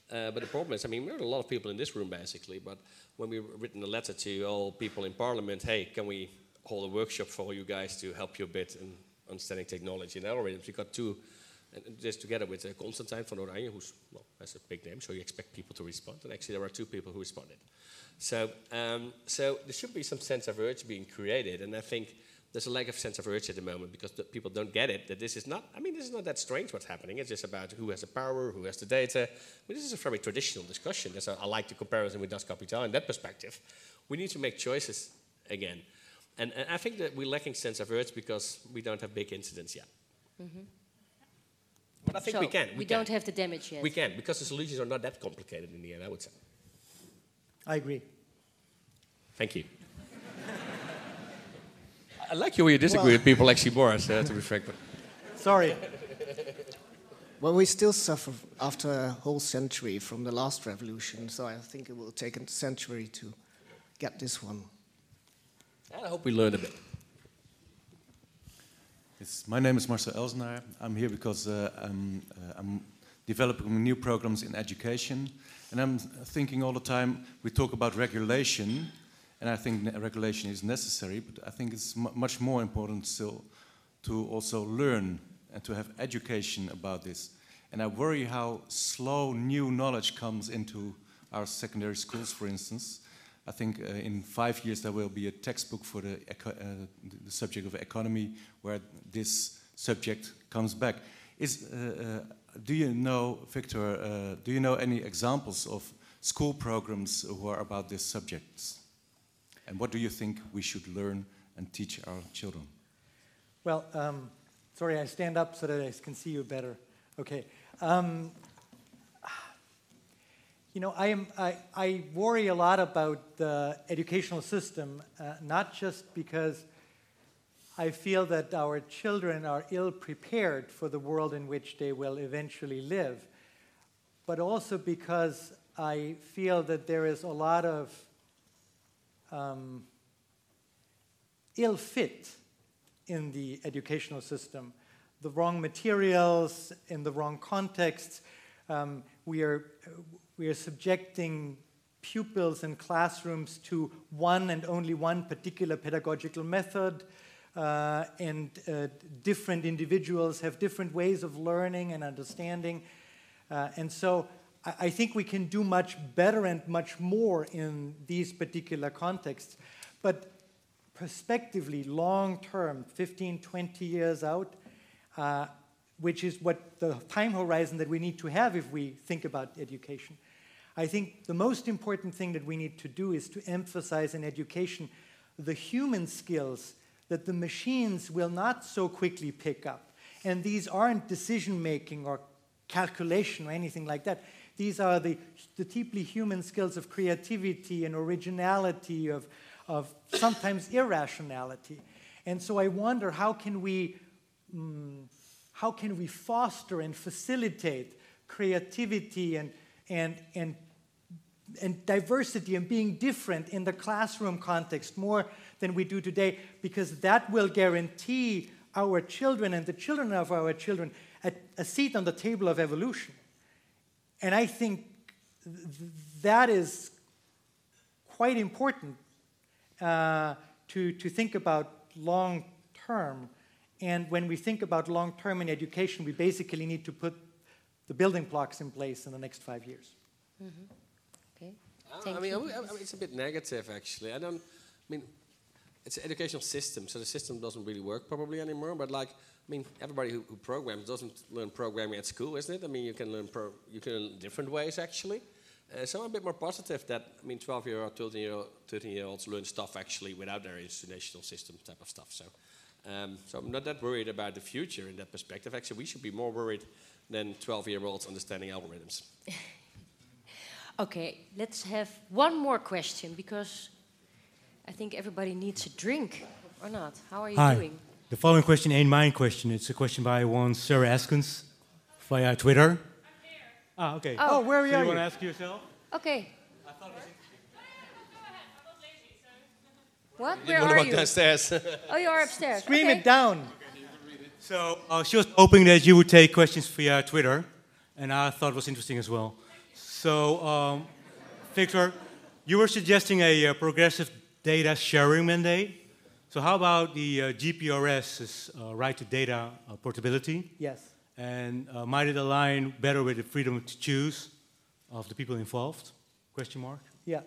But the problem is, I mean, there are a lot of people in this room, basically, but when we've written a letter to all people in Parliament, hey, can we hold a workshop for you guys to help you a bit in understanding technology and algorithms? We got two, and just together with Constantijn van Oranje, who has a big name, so you expect people to respond, and actually there are two people who responded. So there should be some sense of urge being created, and I think there's a lack of sense of urge at the moment because the people don't get it, that this is not, I mean, this is not that strange what's happening. It's just about who has the power, who has the data. But this is a very traditional discussion. I like the comparison with Das Kapital in that perspective. We need to make choices again. And I think that we're lacking sense of urge because we don't have big incidents yet. Mm-hmm. But I think so we can. We don't have the damage yet. We can, because the solutions are not that complicated in the end, I would say. I agree. Thank you. I like you when you disagree with people actually more, so to be frank. But. Sorry. Well, we still suffer after a whole century from the last revolution, so I think it will take a century to get this one. And I hope we learn a bit. Yes, my name is Marcel Elsenaar. I'm here because I'm developing new programs in education, and I'm thinking all the time, we talk about regulation, and I think regulation is necessary, but I think it's much more important still to also learn and to have education about this. And I worry how slow new knowledge comes into our secondary schools, for instance. I think in 5 years there will be a textbook for the subject of economy where this subject comes back. Do you know, Victor, do you know any examples of school programs who are about these subjects? And what do you think we should learn and teach our children? Well, sorry, I stand up so that I can see you better. Okay. You know, I worry a lot about the educational system, not just because I feel that our children are ill-prepared for the world in which they will eventually live, but also because I feel that there is a lot of ill fit in the educational system. The wrong materials, in the wrong contexts, we are subjecting pupils and classrooms to one and only one particular pedagogical method, and different individuals have different ways of learning and understanding. And so I think we can do much better and much more in these particular contexts. But prospectively, long term, 15, 20 years out, which is what the time horizon that we need to have if we think about education. I think the most important thing that we need to do is to emphasize in education the human skills that the machines will not so quickly pick up. And these aren't decision-making or calculation or anything like that. These are the deeply human skills of creativity and originality, of sometimes irrationality. And so I wonder, how can we foster and facilitate creativity and diversity and being different in the classroom context more than we do today, because that will guarantee our children and the children of our children a seat on the table of evolution. And I think that is quite important to think about long term. And when we think about long term in education, we basically need to put the building blocks in place in the next 5 years. Mm-hmm. Okay. I mean, it's a bit negative, actually. It's an educational system, so the system doesn't really work probably anymore. But like, everybody who programs doesn't learn programming at school, isn't it? You can learn different ways, actually. So I'm a bit more positive that 12-year-old, 13-year-olds learn stuff actually without their institutional system type of stuff. So. So I'm not that worried about the future in that perspective. Actually, we should be more worried than 12-year-olds understanding algorithms. Okay, let's have one more question, because I think everybody needs a drink, or not. How are you doing? The following question ain't my question. It's a question by one Sarah Askins via Twitter. I'm here. Ah, okay. Oh, where are you? So you want to ask yourself? Okay. I thought it was What? Where are you? Downstairs. Oh, you are upstairs. Scream it down. So she was hoping that you would take questions via Twitter, and I thought it was interesting as well. So, Victor, you were suggesting a progressive data sharing mandate. So how about the GPRS's right to data portability? Yes. And might it align better with the freedom to choose of the people involved? Question mark? Yeah.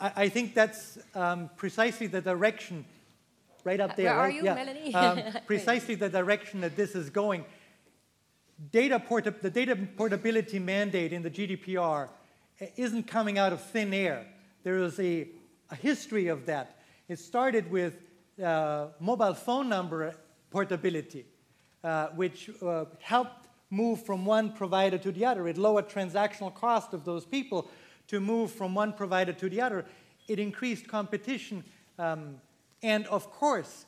I think that's precisely the direction, right up there. Where are you, yeah. Melanie? Precisely the direction that this is going. The data portability mandate in the GDPR isn't coming out of thin air. There is a history of that. It started with mobile phone number portability, which helped move from one provider to the other. It lowered transactional cost of those people to move from one provider to the other. It increased competition. And of course,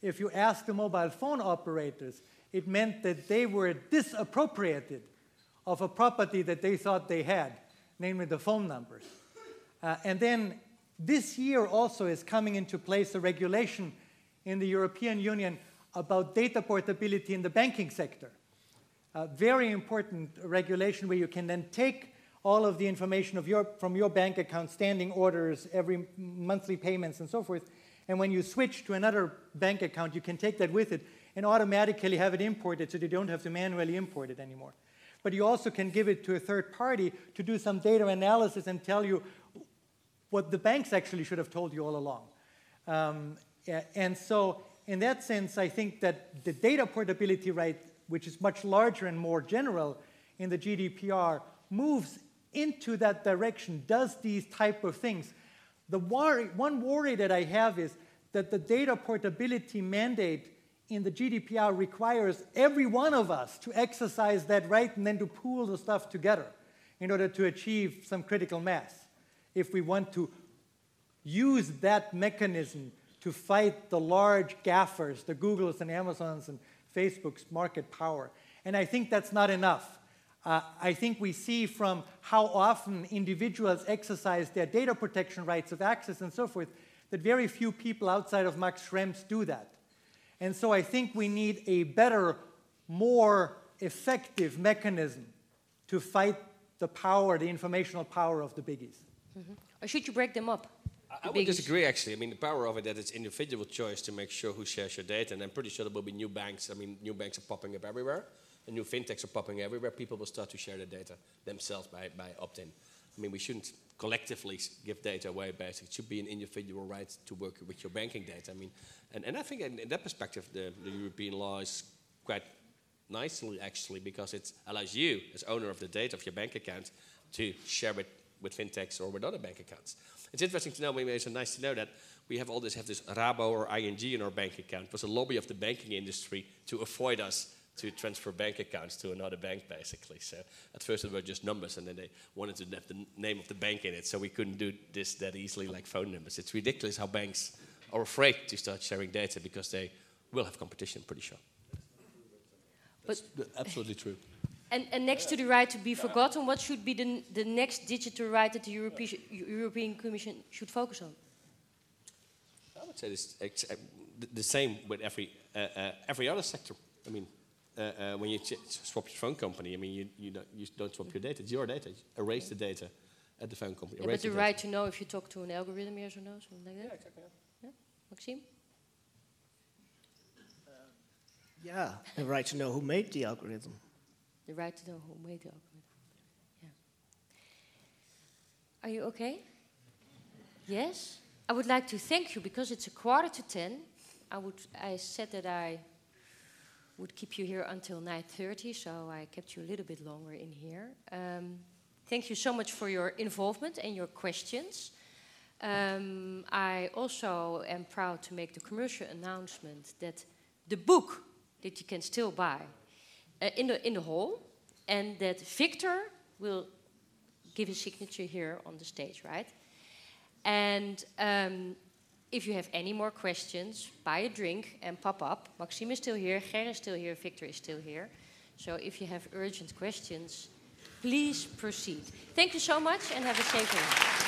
if you ask the mobile phone operators, it meant that they were disappropriated of a property that they thought they had, namely the phone numbers. And then this year also is coming into place a regulation in the European Union about data portability in the banking sector. A very important regulation where you can then take all of the information of from your bank account, standing orders, every monthly payments, and so forth. And when you switch to another bank account, you can take that with it and automatically have it imported so that you don't have to manually import it anymore. but you also can give it to a third party to do some data analysis and tell you what the banks actually should have told you all along. And so in that sense, I think that the data portability right, which is much larger and more general in the GDPR, moves into that direction, does these type of things. The one worry that I have is that the data portability mandate in the GDPR requires every one of us to exercise that right and then to pool the stuff together in order to achieve some critical mass, if we want to use that mechanism to fight the large gaffers, the Googles and Amazons and Facebook's market power. And I think that's not enough. I think we see from how often individuals exercise their data protection rights of access and so forth, that very few people outside of Max Schrems do that. And so I think we need a better, more effective mechanism to fight the power, the informational power of the biggies. Mm-hmm. Or should you break them up? I would disagree, actually. I mean, the power of it, that it's individual choice to make sure who shares your data. And I'm pretty sure there will be new banks. I mean, new banks are popping up everywhere. And new fintechs are popping everywhere. People will start to share their data themselves by opt-in. I mean, we shouldn't collectively give data away, basically. It should be an individual right to work with your banking data. I mean, and I think in that perspective, the European law is quite nicely, actually, because it allows you, as owner of the data of your bank account, to share it with fintechs or with other bank accounts. It's interesting to know, maybe it's nice to know that we have all this, have this Rabo or ING in our bank account. It was a lobby of the banking industry to avoid us to transfer bank accounts to another bank, basically. So at first it were just numbers, and then they wanted to have the name of the bank in it, so we couldn't do this that easily like phone numbers. It's ridiculous how banks are afraid to start sharing data because they will have competition, pretty sure. But that's absolutely true. And next to the right to be forgotten, what should be the next digital right that the European Commission should focus on? I would say this, the same with every other sector. I mean, when you swap your phone company, I mean, you don't swap your data. It's your data. Erase the data at the phone company. But the right to know if you talk to an algorithm, yes or no, something like that? Yeah, exactly. Yeah? Maxime? Yeah, the right to know who made the algorithm. The right to know who made the algorithm. Yeah. Are you okay? Yes? I would like to thank you because it's 9:45. I said that I would keep you here until 9:30, so I kept you a little bit longer in here. Thank you so much for your involvement and your questions. I also am proud to make the commercial announcement that the book that you can still buy in the hall, and that Viktor will give his signature here on the stage, right? And if you have any more questions, buy a drink and pop up. Maxime is still here, Ger is still here, Viktor is still here. So if you have urgent questions, please proceed. Thank you so much and have a safe day.